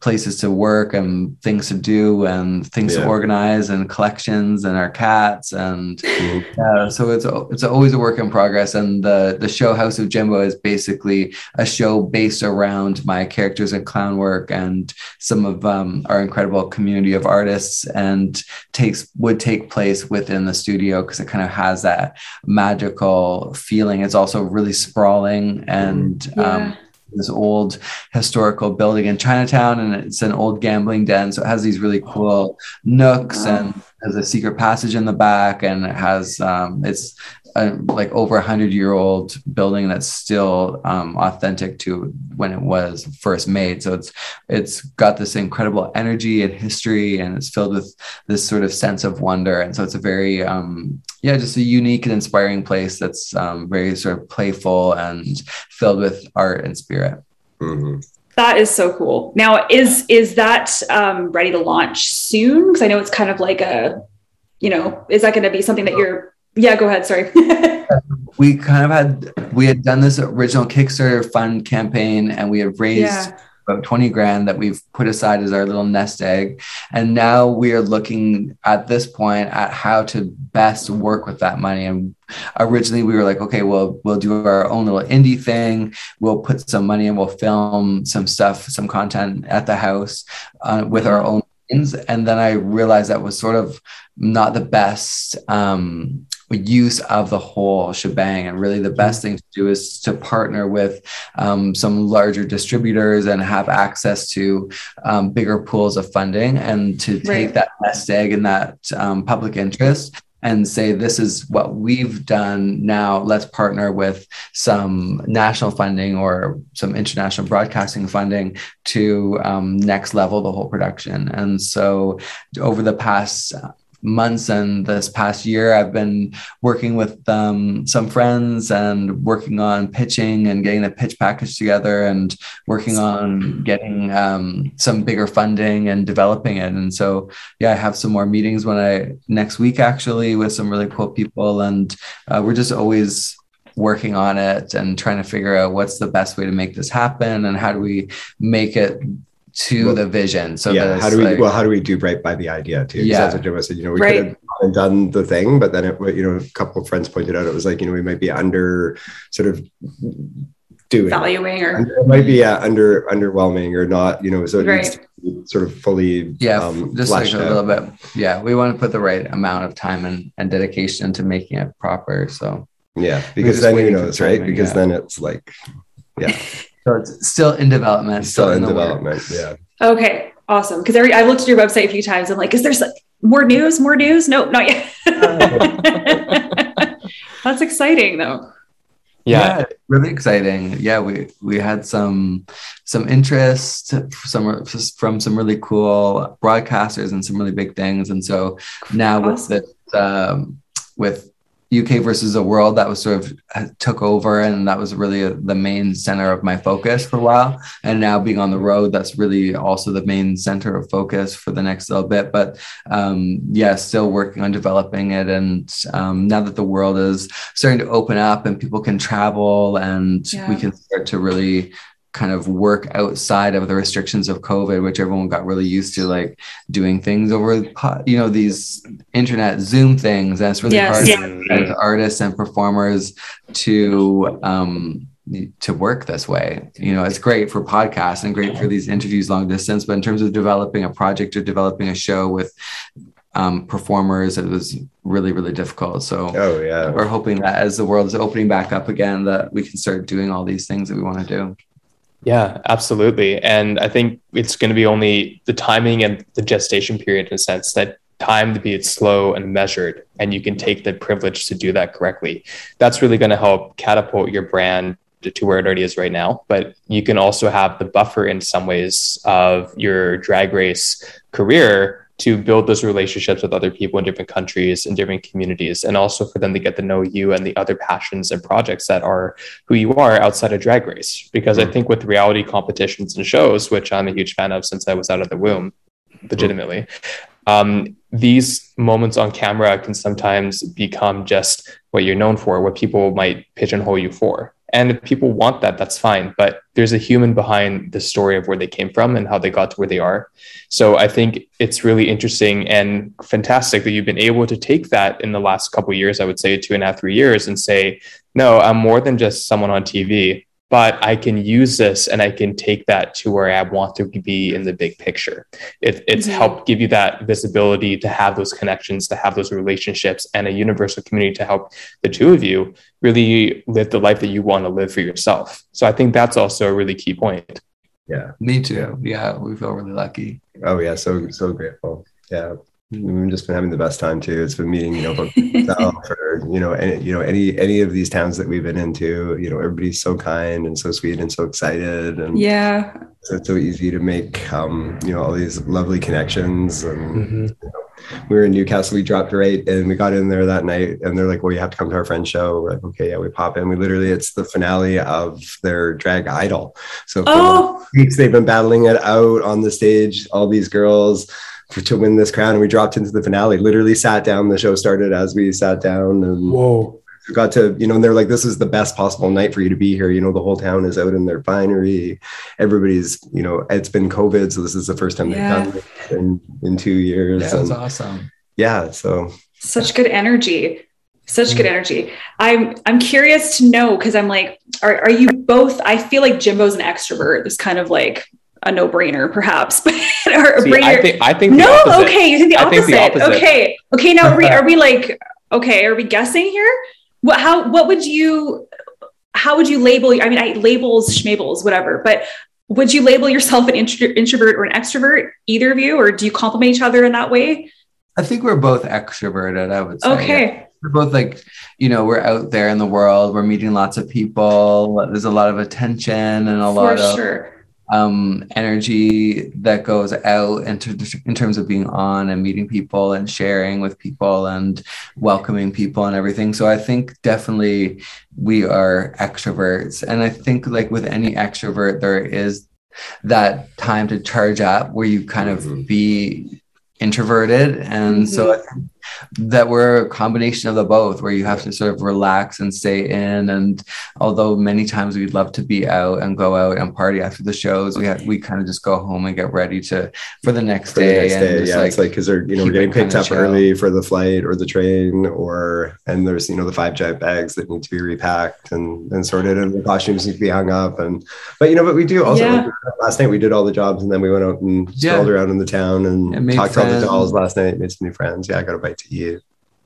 places to work and things to do and things yeah. to organize and collections and our cats and mm-hmm. uh, so it's it's always a work in progress. And the the show House of Jimbo is basically a show based around my characters in clown work and some of um, our incredible community of artists, and takes would take place within the studio because it kind of has that magical feeling. It's also really sprawling and yeah. um, this old historical building in Chinatown, and it's an old gambling den, so it has these really cool nooks wow. and there's a secret passage in the back, and it has um it's a, like over a hundred year old building that's still um authentic to when it was first made. So it's it's got this incredible energy and history, and it's filled with this sort of sense of wonder. And so it's a very um yeah, just a unique and inspiring place that's um, very sort of playful and filled with art and spirit. Mm-hmm. That is so cool. Now, is is that um, ready to launch soon? Because I know it's kind of like a, you know, is that going to be something that you're, yeah, go ahead, sorry. we kind of had, we had done this original Kickstarter fund campaign, and we had raised... Yeah. about twenty grand that we've put aside as our little nest egg. And now we are looking at this point at how to best work with that money. And originally we were like, okay, well, we'll do our own little indie thing. We'll put some money and we'll film some stuff, some content at the house uh, with our own means. And then I realized that was sort of not the best um, use of the whole shebang, and really the best thing to do is to partner with um, some larger distributors and have access to um, bigger pools of funding, and to take right. that nest egg and that um, public interest and say, this is what we've done, now let's partner with some national funding or some international broadcasting funding to um, next level the whole production. And so over the past months and this past year, I've been working with um, some friends and working on pitching and getting the pitch package together and working on getting um, some bigger funding and developing it. And so, yeah, I have some more meetings when I next week actually with some really cool people, and uh, we're just always working on it and trying to figure out what's the best way to make this happen and how do we make it to well, the vision. So yeah, how do we like, well how do we do right by the idea too? Yeah, that's what Jimbo said. You know, we right. could have done the thing, but then it, you know, a couple of friends pointed out it was like, you know, we might be under sort of doing valuing or it might be yeah, under underwhelming or not, you know, so it right. needs to be sort of fully yeah um, just like a out. Little bit yeah we want to put the right amount of time and, and dedication into making it proper. So yeah, because then you know this right timing, because yeah. then it's like yeah. So it's still in development. Still, still in, in development. Yeah. Okay. Awesome. Because I've looked at your website a few times. I'm like, is there some, more news? More news? No, not yet. That's exciting, though. Yeah. yeah, really exciting. Yeah, we we had some some interest some from some really cool broadcasters and some really big things. And so now awesome. with the um, with U K versus the world, that was sort of took over, and that was really a, the main center of my focus for a while. And now being on the road, that's really also the main center of focus for the next little bit. But um, yeah, still working on developing it. And um, now that the world is starting to open up and people can travel and yeah. we can start to really kind of work outside of the restrictions of COVID, which everyone got really used to, like doing things over, you know, these internet Zoom things. That's really yes, hard yeah. as artists and performers to um, to work this way. You know, it's great for podcasts and great for these interviews long distance, but in terms of developing a project or developing a show with um, performers, it was really, really difficult. So oh, yeah. we're hoping that as the world is opening back up again, that we can start doing all these things that we want to do. Yeah, absolutely. And I think it's going to be only the timing and the gestation period, in a sense, that time to be it slow and measured, and you can take the privilege to do that correctly. That's really going to help catapult your brand to where it already is right now. But you can also have the buffer in some ways of your drag race career to build those relationships with other people in different countries and different communities, and also for them to get to know you and the other passions and projects that are who you are outside of Drag Race. Because mm-hmm. I think with reality competitions and shows, which I'm a huge fan of since I was out of the womb, legitimately, mm-hmm. um, these moments on camera can sometimes become just what you're known for, what people might pigeonhole you for. And if people want that, that's fine. But there's a human behind the story of where they came from and how they got to where they are. So I think it's really interesting and fantastic that you've been able to take that in the last couple of years, I would say two and a half, three years, and say, no, I'm more than just someone on T V, but I can use this and I can take that to where I want to be in the big picture. It, it's mm-hmm. helped give you that visibility to have those connections, to have those relationships, and a universal community to help the two of you really live the life that you want to live for yourself. So I think that's also a really key point. Yeah, me too. Yeah, we feel really lucky. Oh yeah, so so grateful. Yeah. We've just been having the best time too. It's been meeting, you know, both myself or, you know, any, you know, any, any of these towns that we've been into, you know, everybody's so kind and so sweet and so excited. And yeah, so it's so easy to make, um, you know, all these lovely connections. And mm-hmm. you know, we were in Newcastle, we dropped right and we got in there that night and they're like, well, you have to come to our friend's show. We're like, okay, yeah, we pop in. We literally, it's the finale of their drag idol. So for oh. weeks they've been battling it out on the stage, all these girls, to win this crown, and we dropped into the finale. Literally sat down. The show started as we sat down, and whoa, got to, you know, and they're like, "This is the best possible night for you to be here." You know, the whole town is out in their finery. Everybody's, you know, it's been COVID, so this is the first time yeah. they've done it in, in two years. That was awesome. Yeah, so such good energy, such good energy. I'm I'm curious to know because I'm like, are are you both? I feel like Jimbo's an extrovert. This kind of like a no-brainer perhaps but or See, I think I think no okay you think the opposite, think the opposite. okay okay now are we, are we like okay are we guessing here what how what would you how would you label I mean I labels schmabels whatever but would you label yourself an intro, introvert or an extrovert, either of you, or do you compliment each other in that way? I think we're both extroverted, I would say. Okay. We're both like, you know, we're out there in the world, we're meeting lots of people, there's a lot of attention and a lot of sure um energy that goes out in, ter- in terms of being on and meeting people and sharing with people and welcoming people and everything. So I think definitely we are extroverts, and I think like with any extrovert there is that time to charge up where you kind of be introverted, and mm-hmm. so I think that we're a combination of the both, where you have to sort of relax and stay in. And although many times we'd love to be out and go out and party after the shows, we have, we kind of just go home and get ready to for the next for day. The next and day. Just yeah, like, it's like because they're you know we're getting picked up chill. early for the flight or the train, or and there's you know the five giant bags that need to be repacked and, and sorted, and the costumes need to be hung up. And but you know, but we do also yeah. like, last night we did all the jobs, and then we went out and strolled yeah. around in the town and, and talked friends. to all the dolls last night, made some new friends. Yeah, I got a bite to you.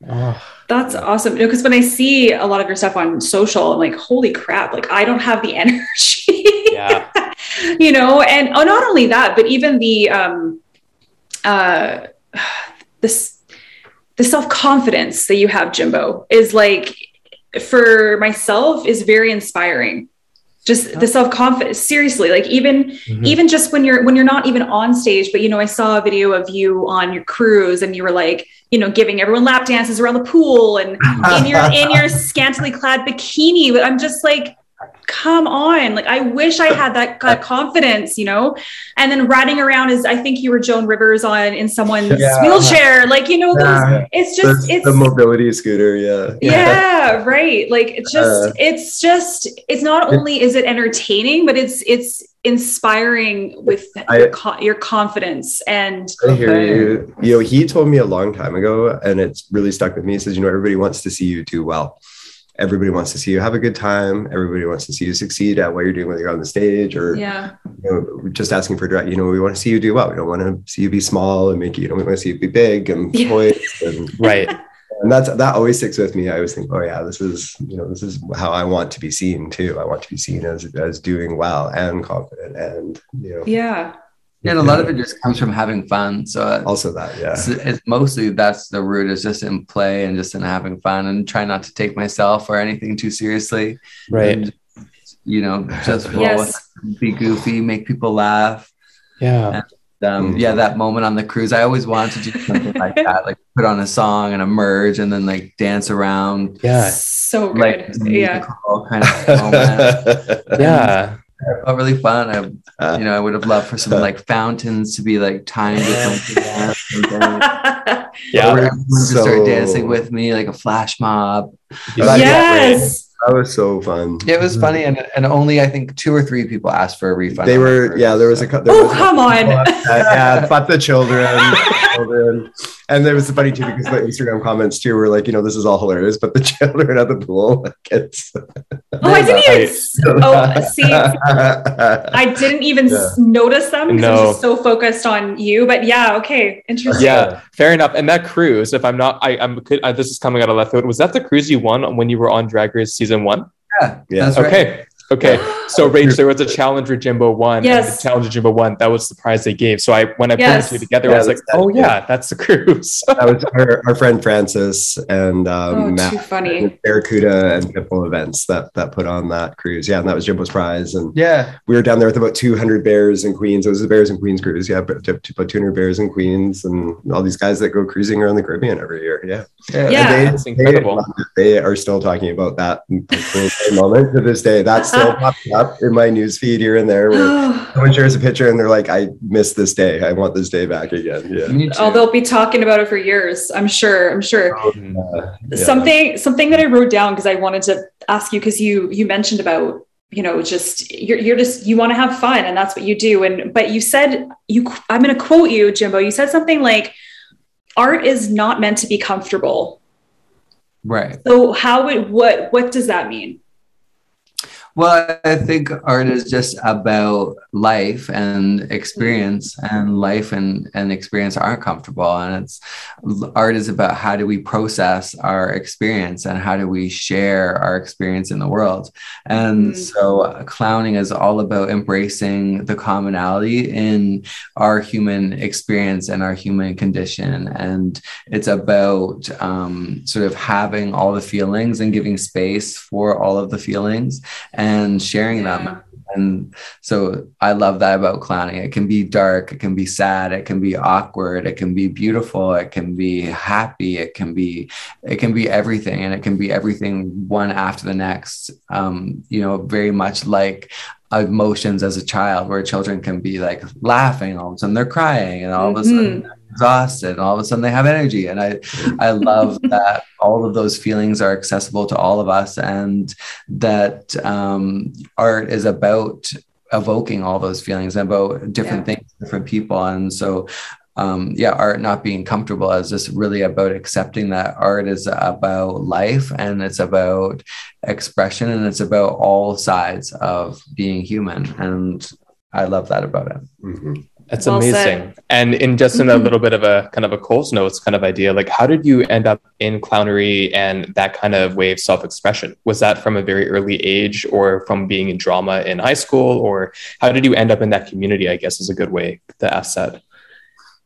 Oh, that's awesome. No, because when I see a lot of your stuff on social, I'm like, holy crap, like I don't have the energy. Yeah. You know, and oh, not only that, but even the um uh this the self-confidence that you have, Jimbo, is like for myself is very inspiring. Just the self-confidence, seriously, like even, mm-hmm. even just when you're, when you're not even on stage, but, you know, I saw a video of you on your cruise and you were like, you know, giving everyone lap dances around the pool and in your, in your scantily clad bikini, but I'm just like, come on. Like, I wish I had that, that confidence, you know, and then riding around is, I think you were Joan Rivers on in someone's yeah. wheelchair. Like, you know, yeah. those, it's just, the, it's the mobility scooter. Yeah. Yeah. Right. Like it's just, uh, it's just, it's not only is it entertaining, but it's, it's inspiring with I, your, co- your confidence. And I hear you. You know, he told me a long time ago and it's really stuck with me. He says, you know, everybody wants to see you do well. Everybody wants to see you have a good time. Everybody wants to see you succeed at what you're doing, whether you're on the stage or yeah. you know, just asking for direct, you know, we want to see you do well. We don't want to see you be small and make you, you know, we want to see you be big and yeah. poised. And, right. And that's, that always sticks with me. I always think, oh yeah, this is, you know, this is how I want to be seen too. I want to be seen as, as doing well and confident and, you know. Yeah. Yeah, and a lot of it just comes from having fun. So also that, yeah, it's, it's mostly that's the root, is just in play and just in having fun and try not to take myself or anything too seriously. Right. And, you know, just yes. roll, be goofy, make people laugh. Yeah. And um, mm. yeah, that moment on the cruise, I always wanted to do something like that, like put on a song and emerge and then like dance around. Yeah. So good. Like, yeah. Kind of moment. Yeah. It felt really fun. I, you know, I would have loved for some like fountains to be like timed with something else. Yeah. Everyone so... to start dancing with me, like a flash mob. Yes. That was so fun. It was funny, and and only I think two or three people asked for a refund. They were, record, yeah. There was a couple. Oh, come on! That, yeah, but the children, children, and there was funny too because the Instagram comments too were like, you know, this is all hilarious, but the children at the pool, like it's. Oh, I didn't even. Oh, see, see, I didn't even yeah. notice them because no. I was just so focused on you. But yeah, okay, interesting. Yeah, fair enough. And that cruise, if I'm not, I, I'm. Could, I, this is coming out of left field. Was that the cruise you won when you were on Drag Race season? One, yeah, yeah. That's okay, right. Okay. So, Rach, there was a Challenger Jimbo one. Yes, the Challenger Jimbo one. That was the prize they gave. So, I when I yes. put the two together, yeah, I was like, "Oh yeah, yeah, that's the cruise." That was our, our friend Francis and um, oh, Matt, too funny. Barracuda and Pitbull Events that that put on that cruise. Yeah, and that was Jimbo's prize. And yeah, we were down there with about two hundred bears and queens. It was the Bears and Queens cruise. Yeah, but about two hundred bears and queens and all these guys that go cruising around the Caribbean every year. Yeah, yeah, yeah. They, that's incredible. They, they are still talking about that moment to this day. That's still popular. In my news feed here and there where someone shares a picture and they're like, I miss this day, I want this day back again. Yeah. Oh, they'll be talking about it for years, I'm sure. I'm sure. Um, uh, yeah. Something something that I wrote down because I wanted to ask you, because you you mentioned about, you know, just you're you're just you want to have fun and that's what you do. And but you said you I'm gonna quote you, Jimbo. You said something like art is not meant to be comfortable. Right. So how would what what does that mean? Well, I think art is just about life and experience, and life and, and experience aren't comfortable. And it's art is about how do we process our experience and how do we share our experience in the world. And mm-hmm. so clowning is all about embracing the commonality in our human experience and our human condition. And it's about um, sort of having all the feelings and giving space for all of the feelings and sharing them. Yeah. And so I love that about clowning. It can be dark, it can be sad, it can be awkward, it can be beautiful, it can be happy, it can be it can be everything, and it can be everything one after the next. Um, you know, very much like emotions as a child, where children can be like laughing, all of a sudden they're crying, and all of a sudden mm-hmm. exhausted, and all of a sudden they have energy. And I I love that all of those feelings are accessible to all of us, and that um art is about evoking all those feelings and about different yeah. things, different people. And so um yeah art not being comfortable is just really about accepting that art is about life, and it's about expression, and it's about all sides of being human. And I love that about it. Mm-hmm. That's well amazing. Said. And in just in a little bit of a kind of a Coles Notes kind of idea, like how did you end up in clownery and that kind of way of self-expression? Was that from a very early age, or from being in drama in high school, or how did you end up in that community, I guess is a good way to ask that.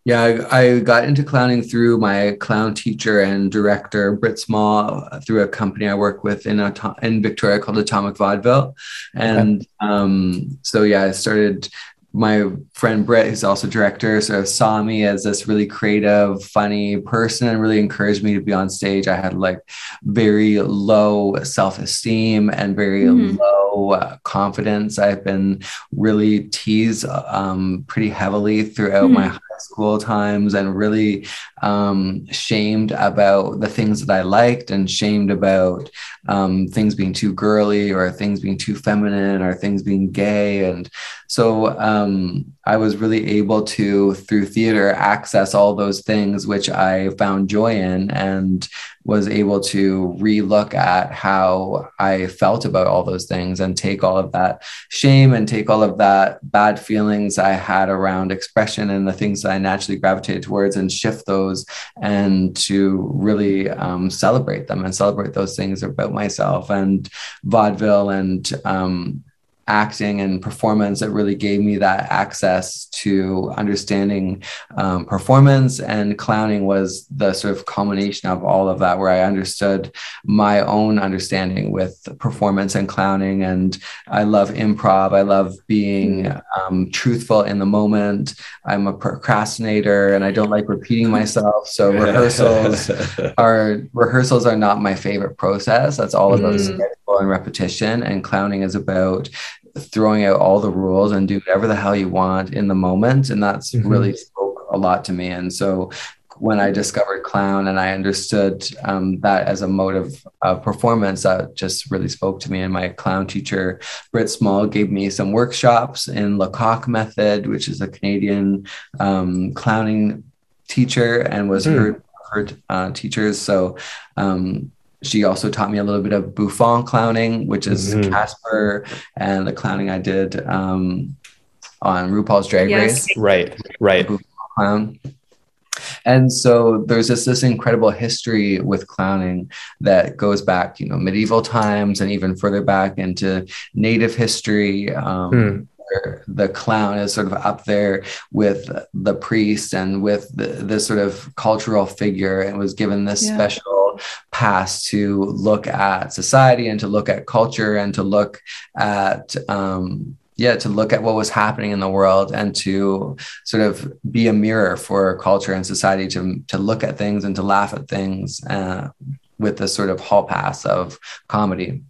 Yeah, I, I got into clowning through my clown teacher and director, Britt Small, through a company I work with in Ato- in Victoria called Atomic Vaudeville. And okay. um, so, yeah, I started... My friend Britt, who's also director, sort of saw me as this really creative, funny person and really encouraged me to be on stage. I had like very low self-esteem and very mm. low uh, confidence. I've been really teased um, pretty heavily throughout mm. my high school times, and really um, shamed about the things that I liked, and shamed about um, things being too girly, or things being too feminine, or things being gay. And so, um, Um, I was really able to, through theater, access all those things which I found joy in, and was able to relook at how I felt about all those things, and take all of that shame and take all of that bad feelings I had around expression and the things that I naturally gravitated towards, and shift those, and to really um, celebrate them and celebrate those things about myself. And vaudeville and um, acting and performance that really gave me that access to understanding um, performance, and clowning was the sort of culmination of all of that, where I understood my own understanding with performance and clowning. And I love improv. I love being um, truthful in the moment. I'm a procrastinator and I don't like repeating myself. So rehearsals are rehearsals are not my favorite process. That's all about mm. schedule and repetition. And clowning is about throwing out all the rules and do whatever the hell you want in the moment. And that's mm-hmm. really spoke a lot to me. And so when I discovered clown and I understood um, that as a mode of uh, performance, that just really spoke to me. And my clown teacher, Britt Small, gave me some workshops in Lecoq method, which is a Canadian um, clowning teacher, and was mm. her, her uh, teachers. So um, she also taught me a little bit of bouffant clowning, which is mm-hmm. Casper and the clowning I did um, on RuPaul's Drag yes. Race. Right, right. Clown. And so there's this, this incredible history with clowning that goes back, you know, medieval times and even further back into Native history. Um, mm. Where the clown is sort of up there with the priest and with the, this sort of cultural figure, and was given this yeah. special pass to look at society and to look at culture and to look at... Um, Yeah, to look at what was happening in the world and to sort of be a mirror for culture and society, to to look at things and to laugh at things uh, with this sort of hall pass of comedy.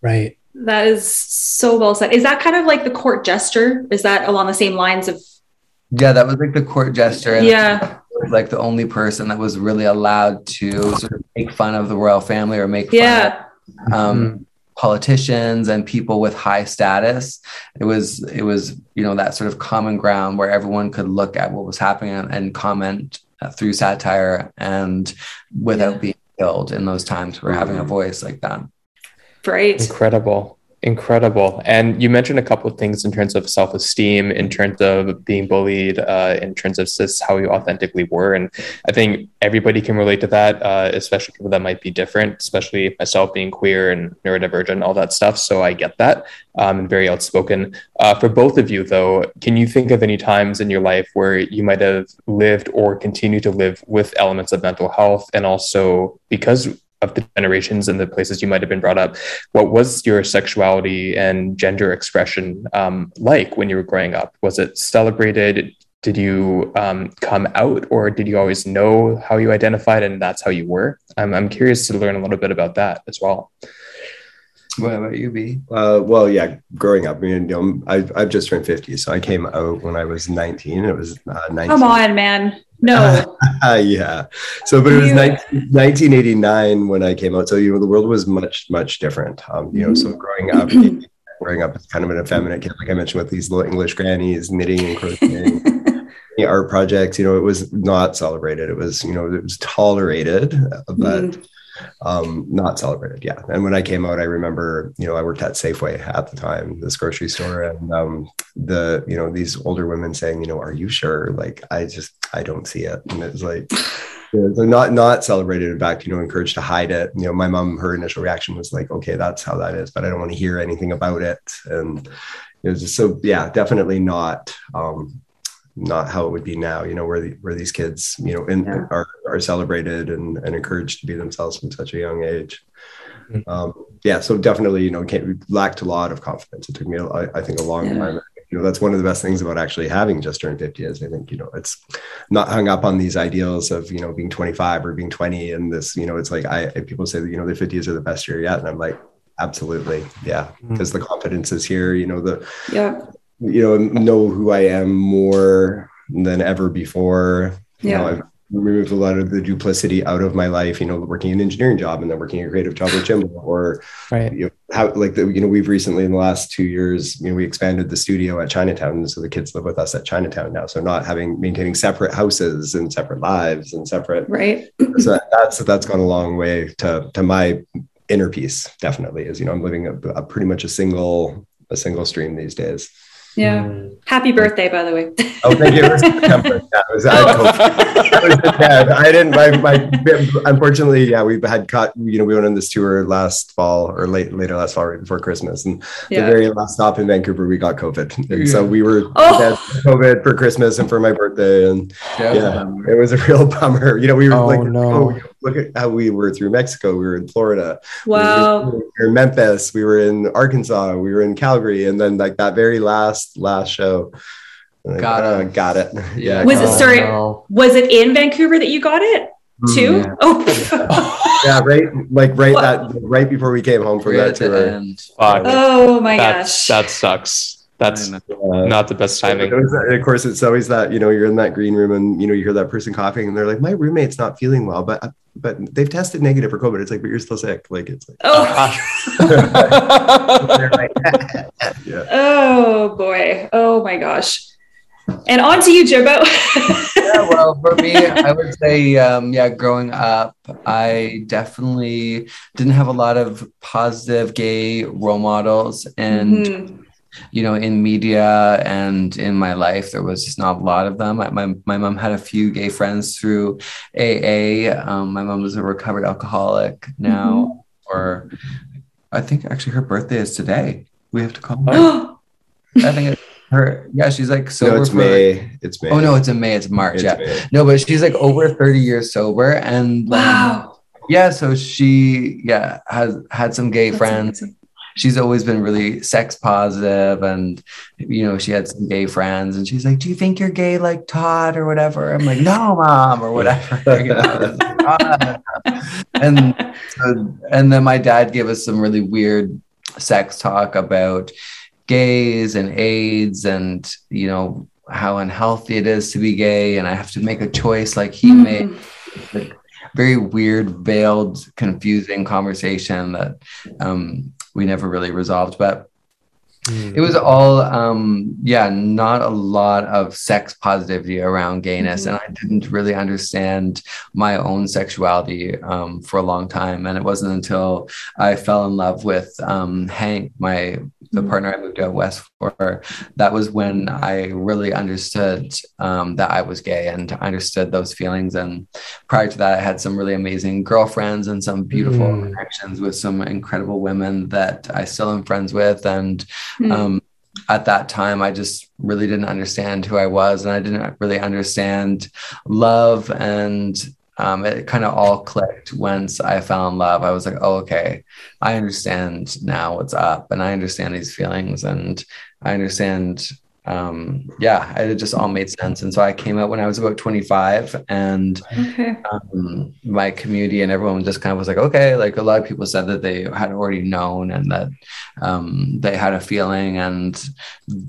Right. That is so well said. Is that kind of like the court jester? Is that along the same lines of? Yeah, that was like the court jester. And yeah. Like the only person that was really allowed to sort of make fun of the royal family or make fun yeah. of um, mm-hmm. politicians and people with high status. It was, it was, you know, that sort of common ground where everyone could look at what was happening and, and comment uh, through satire and without yeah. being killed in those times where having a voice like that. Right. Incredible. Incredible. And you mentioned a couple of things in terms of self-esteem, in terms of being bullied, uh, in terms of just how you authentically were. And I think everybody can relate to that, uh, especially people that might be different, especially myself being queer and neurodivergent, all that stuff. So I get that. Um, and very outspoken. Uh, for both of you, though, can you think of any times in your life where you might have lived or continue to live with elements of mental health? And also, because of the generations and the places you might have been brought up, what was your sexuality and gender expression um, like when you were growing up? Was it celebrated? Did you um, come out, or did you always know how you identified and that's how you were? I'm, I'm curious to learn a little bit about that as well. What about you, B? Uh, well, yeah, growing up, I mean, you know, I, I've just turned fifty, so I came out when I was nineteen. It was uh, nineteen. Come on, man. No. Uh, yeah. So, but it was nineteen eighty-nine when I came out. So, you know, the world was much, much different. Um, you know, so growing up, growing up as kind of an effeminate kid, like I mentioned, with these little English grannies knitting and crocheting, art projects, you know, it was not celebrated. It was, you know, it was tolerated, but mm. um, not celebrated. Yeah. And when I came out, I remember, you know, I worked at Safeway at the time, this grocery store, and um, the, you know, these older women saying, you know, are you sure? Like, I just, I don't see it. And it was like, you know, not, not celebrated. In fact, you know, encouraged to hide it. You know, my mom, her initial reaction was like, okay, that's how that is, but I don't want to hear anything about it. And it was just so, yeah, definitely not, um, not how it would be now, you know, where the, where these kids, you know, in, yeah. are, are celebrated and, and encouraged to be themselves from such a young age. Mm-hmm. Um, yeah. So definitely, you know, came, lacked a lot of confidence. It took me, I, I think a long yeah. time. You know, that's one of the best things about actually having just turned fifty is I think, you know, it's not hung up on these ideals of, you know, being twenty-five or being twenty and this, you know, it's like, I, people say that, you know, the fifties are the best year yet. And I'm like, absolutely. Yeah. Because mm-hmm. the confidence is here, you know, the, yeah. you know, know who I am more than ever before. You yeah. know, I've removed a lot of the duplicity out of my life, you know, working an engineering job and then working a creative job with Jimbo, or right. you know, how, like, the, you know, we've recently in the last two years, you know, we expanded the studio at Chinatown. So the kids live with us at Chinatown now. So not having, maintaining separate houses and separate lives and separate. Right. So that's, that's gone a long way to, to my inner peace. Definitely is, you know, I'm living a, a pretty much a single, a single stream these days. Yeah. Mm. Happy birthday, by the way. Oh, thank you. It was September. Yeah, it was, I, it was, yeah, I didn't, my, my, unfortunately, yeah, we had caught, you know, we went on this tour last fall or late, later last fall, right before Christmas. And yeah. the very last stop in Vancouver, we got COVID. And so we were oh. dead for COVID for Christmas and for my birthday. And yeah, yeah it was a real bummer. You know, we were oh, like, no. oh, look at how we were through Mexico. We were in Florida. Wow. We were in Memphis. We were in Arkansas. We were in Calgary. And then like that very last, last show. Like, got, uh, it. got it. Yeah. Was it, it sorry, no. was it in Vancouver that you got it too? Yeah. Oh. yeah. Right. Like right that, right before we came home from right that tour. Fuck. Oh my That's, gosh. That sucks. That's uh, not the best timing. Of course, it's always that, you know, you're in that green room and, you know, you hear that person coughing and they're like, my roommate's not feeling well, but but they've tested negative for COVID. It's like, but you're still sick. Like, it's like, oh, yeah. oh boy. Oh my gosh. And on to you, Jimbo. yeah, well, for me, I would say, um, yeah, growing up, I definitely didn't have a lot of positive gay role models. And mm-hmm. you know, in media and in my life, there was just not a lot of them. I, my my mom had a few gay friends through A A. Um, my mom is a recovered alcoholic now, mm-hmm. or I think actually her birthday is today. We have to call her. I think it's her. Yeah, she's like sober. No, it's for, May. It's May. Oh no, it's in May. It's March. It's yeah. May. No, but she's like over thirty years sober, and wow. Um, yeah, so she yeah has had some gay That's friends. Amazing. She's always been really sex positive, and you know, she had some gay friends, and she's like, do you think you're gay like Todd or whatever? I'm like, no, mom, or whatever. and so, and then my dad gave us some really weird sex talk about gays and AIDS and, you know, how unhealthy it is to be gay, and I have to make a choice like he mm. made. Like, very weird, veiled, confusing conversation that um, we never really resolved. But mm. it was all, um, yeah, not a lot of sex positivity around gayness. Mm-hmm. And I didn't really understand my own sexuality um, for a long time. And it wasn't until I fell in love with um, Hank, my the mm-hmm. partner I moved out west for, that was when I really understood um, that I was gay, and I understood those feelings. And prior to that, I had some really amazing girlfriends and some beautiful mm. connections with some incredible women that I still am friends with. And mm. um, at that time, I just really didn't understand who I was, and I didn't really understand love. And Um, it kind of all clicked once I fell in love. I was like, oh, okay, I understand now what's up, and I understand these feelings, and I understand, um, yeah, it just all made sense. And so I came out when I was about twenty-five, and okay. um, my community and everyone just kind of was like, okay, like a lot of people said that they had already known, and that um, they had a feeling, and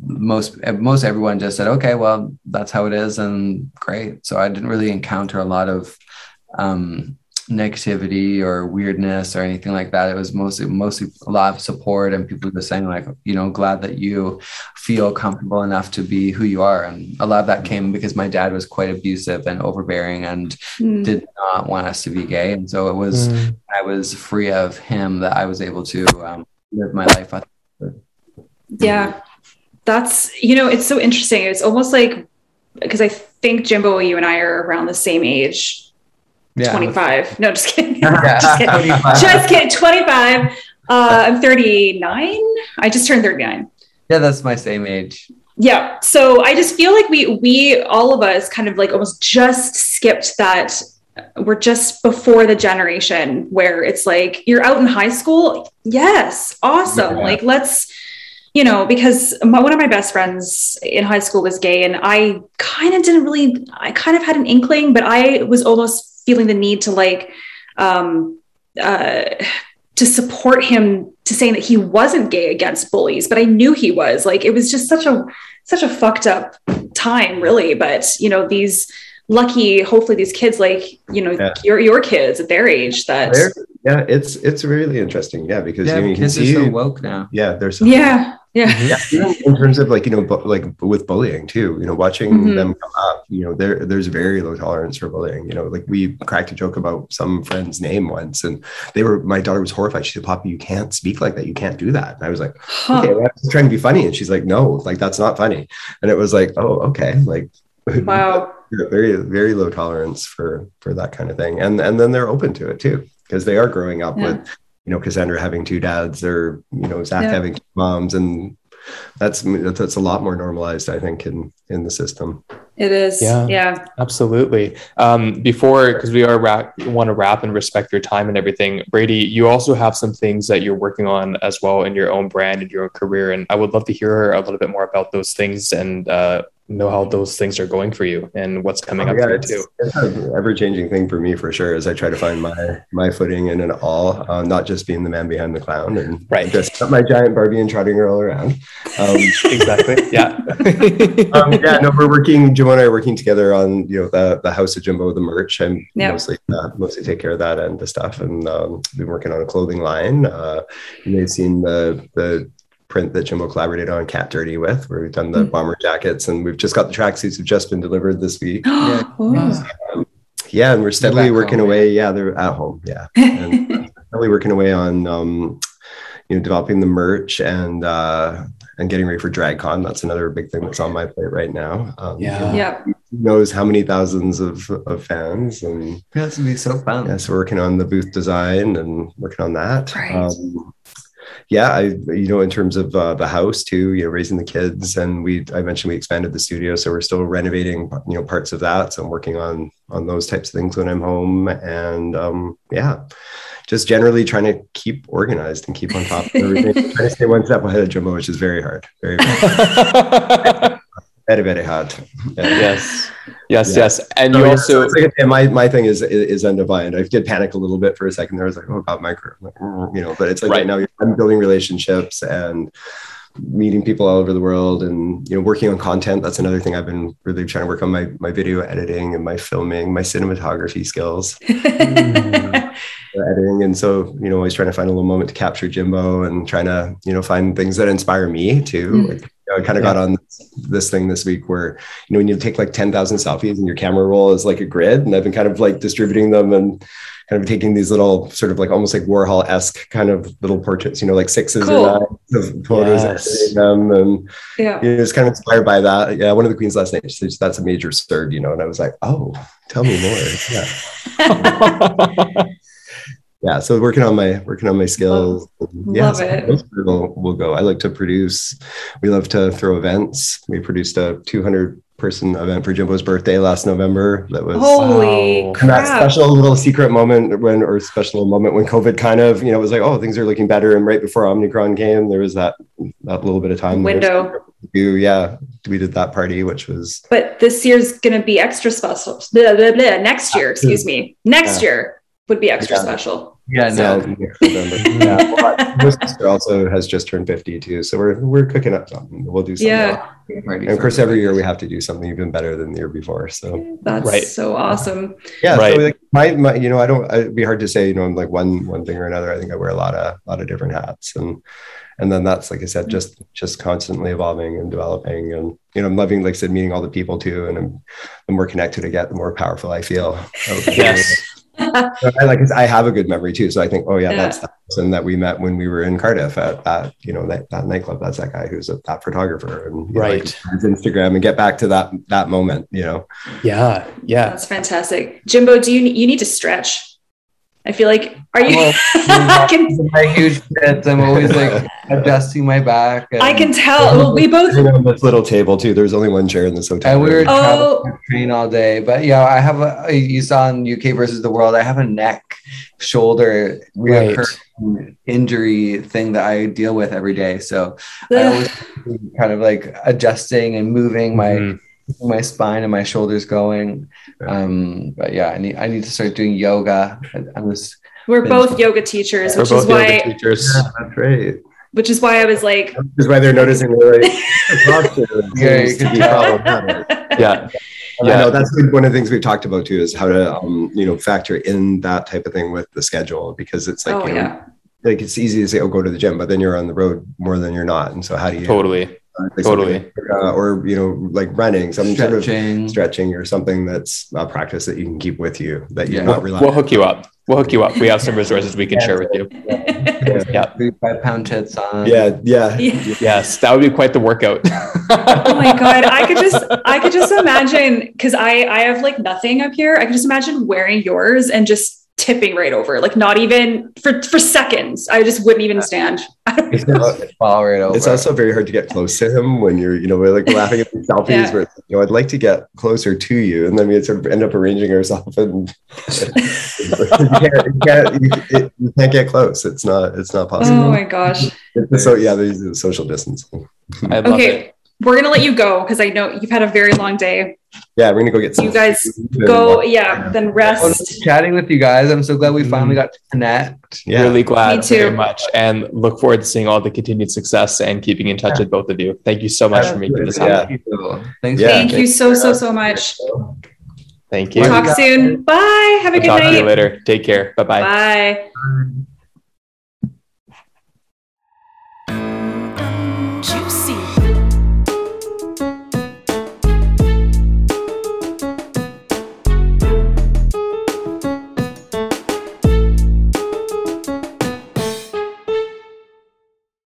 most, most everyone just said, okay, well, that's how it is, and great. So I didn't really encounter a lot of um negativity or weirdness or anything like that. It was mostly mostly a lot of support, and people just saying like, you know, glad that you feel comfortable enough to be who you are. And a lot of that came because my dad was quite abusive and overbearing, and mm. did not want us to be gay. And so it was mm. I was free of him that I was able to um, live my life. Yeah, that's, you know, it's so interesting. It's almost like, because I think Jimbo, you and I are around the same age. Yeah. twenty-five. No, just kidding. just kidding. Just kidding. twenty-five. Uh, I'm thirty-nine. I just turned thirty-nine. Yeah, that's my same age. Yeah. So I just feel like we, we, all of us kind of like almost just skipped that. We're just before the generation where it's like, you're out in high school. Yes. Awesome. Yeah. Like, let's, you know, because my, one of my best friends in high school was gay, and I kind of didn't really, I kind of had an inkling, but I was almost feeling the need to like, um, uh, to support him, to saying that he wasn't gay against bullies, but I knew he was. Like, it was just such a, such a fucked up time, really. But you know, these lucky, hopefully these kids, like, you know, yeah. your, your kids at their age that. They're, yeah. It's, it's really interesting. Yeah. Because yeah, you, you can see, are so woke now. Yeah. There's, yeah. Yeah. yeah. In terms of like, you know, bu- like with bullying too, you know, watching mm-hmm. them come up, you know, there there's very low tolerance for bullying. You know, like we cracked a joke about some friend's name once and they were, my daughter was horrified. She said, Papa, you can't speak like that. You can't do that. And I was like, huh. okay, well, I was trying to be funny. And she's like, no, like that's not funny. And it was like, oh, okay. Like, wow. very, very low tolerance for, for that kind of thing. And, and then they're open to it too, because they are growing up yeah. with, you know, Cassandra having two dads or, you know, Zach yeah. having two moms. And that's, that's a lot more normalized, I think, in, in the system. It is. Yeah, yeah. absolutely. Um, before, because we are ra- want to wrap and respect your time and everything, Brady, you also have some things that you're working on as well in your own brand and your own career. And I would love to hear a little bit more about those things and, uh, know how those things are going for you and what's coming oh, up yeah, for you too. It's an ever-changing thing for me for sure as I try to find my my footing in it all, um, not just being the man behind the clown and right. just my giant Barbie and trotting her all around. Um, exactly. Yeah. um, yeah. No, we're working. Jimbo and I are working together on you know the, the House of Jimbo, the merch. I'm yep. mostly uh, mostly take care of that and the stuff, and um, we've been working on a clothing line. Uh, you may have seen the the. print that Jimbo collaborated on Cat Dirty with, where we've done the mm-hmm. bomber jackets, and we've just got the tracksuits have just been delivered this week. yeah. Oh. Um, yeah, and we're steadily working home, away. Yeah. yeah, they're at home. Yeah, and steadily working away on um, you know developing the merch and uh, and getting ready for DragCon. That's another big thing that's on my plate right now. Um, yeah, yeah. Knows how many thousands of, of fans, and yeah, this would be so fun. Yeah, so we're working on the booth design and working on that. Right. Um, Yeah, I you know in terms of uh, the house too, you know raising the kids, and we I mentioned we expanded the studio, so we're still renovating you know parts of that. So I'm working on on those types of things when I'm home, and um, yeah, just generally trying to keep organized and keep on top of everything. Trying to stay one step ahead of Jimbo, which is very hard. Very, very hard. very, very hard. Yeah. Yes. Yes, yeah. yes. And so you also... Like, and my, my thing is, is is undefined. I did panic a little bit for a second there. I was like, oh God, my career. Like, you know, but it's like right, right now I'm building relationships and meeting people all over the world and, you know, working on content. That's another thing I've been really trying to work on, my, my video editing and my filming, my cinematography skills. mm-hmm. Editing. And so, you know, always trying to find a little moment to capture Jimbo and trying to, you know, find things that inspire me too. Mm-hmm. Like, I kind of yeah. got on this thing this week where, you know, when you take like ten thousand selfies and your camera roll is like a grid, and I've been kind of like distributing them and kind of taking these little sort of like almost like Warhol-esque kind of little portraits, you know, like sixes cool. or nines of photos. Yes. Them and yeah. you know, just kind of inspired by that. Yeah. One of the queens last night, she said, that's a major surge, you know, and I was like, oh, tell me more. Yeah. Yeah, so working on my working on my skills. Love, yeah, love so it. We'll, we'll go. I like to produce. We love to throw events. We produced a two hundred person event for Jimbo's birthday last November. That was holy wow. crap. And that special little secret moment when, or special moment when COVID kind of, you know, was like, oh, things are looking better. And right before Omicron came, there was that that little bit of time window. Do yeah, we did that party, which was. But this year's gonna be extra special. Blah, blah, blah. Next year, excuse me. Next yeah. year. Would be extra yeah. special. Yeah, so. no. yeah, well, my sister also has just turned fifty too, so we're we're cooking up something. We'll do something. Yeah. And of course, every year we have to do something even better than the year before. So that's right. so awesome. Yeah, right. So like my, my you know I don't it'd be hard to say you know I'm like one one thing or another. I think I wear a lot of a lot of different hats, and and then that's like I said just just constantly evolving and developing, and you know I'm loving like I said meeting all the people too, and I'm, the more connected I get, the more powerful I feel. Okay. Yes. So I, like, I have a good memory too. So I think, oh yeah, yeah, that's the person that we met when we were in Cardiff at that, you know, that, that nightclub. That's that guy who's a, that photographer and right. know, like, Instagram, and get back to that, that moment, you know? Yeah. Yeah. That's fantastic. Jimbo, do you, you need to stretch? I feel like, are you? Well, I can, my huge fits. I'm always like adjusting my back. And I can tell. Well, we both on this little table too. There's only one chair in this hotel. And we were oh. traveling train all day, but yeah, I have a. You saw in U K versus the world. I have a neck, shoulder, right. reoccurring injury thing that I deal with every day. So Ugh. I always kind of like adjusting and moving my. Mm-hmm. my spine and my shoulders going um but yeah I need I need to start doing yoga. I'm just we're both yoga teachers, which is why teachers. Yeah, that's right. Which is why I was like this is why they're noticing like, yeah, you could be yeah Yeah, I know that's one of the things we've talked about too is how to um you know factor in that type of thing with the schedule, because it's like oh, you know yeah. like it's easy to say, oh, go to the gym, but then you're on the road more than you're not. And so how do you totally uh, like totally uh, or, you know, like running, some stretching. sort of stretching or something that's a practice that you can keep with you that you're yeah. not relying we'll, we'll hook you up. We'll hook you up. We have some resources we can yeah, share with you. Yeah. yeah. yeah. Five pound tits on. Yeah. Yeah. yeah. Yes. That would be quite the workout. Oh my God. I could just, I could just imagine, cause I, I have like nothing up here. I could just imagine wearing yours and just tipping right over, like not even for, for seconds. I just wouldn't even stand. It's, fall right over. It's also very hard to get close to him when you're, you know, we're like laughing at the selfies yeah. where, you know, I'd like to get closer to you. And then we sort of end up arranging ourselves and you, can't, you, can't, you, you can't get close. It's not, it's not possible. Oh my gosh. So yeah, there's the social distancing. I love okay. it. We're going to let you go because I know you've had a very long day. Yeah, we're going to go get some. You guys go, yeah, then rest. Well, chatting with you guys. I'm so glad we finally got to connect. Yeah. Really glad. Me too. Very much. And look forward to seeing all the continued success and keeping in touch yeah. with both of you. Thank you so much yeah, for making this happen. Yeah. Thank you. Yeah. Thank you so, so, so much. Thank you. We'll talk soon. Bye. Have a good night. Talk to you later. Take care. Bye-bye. Bye.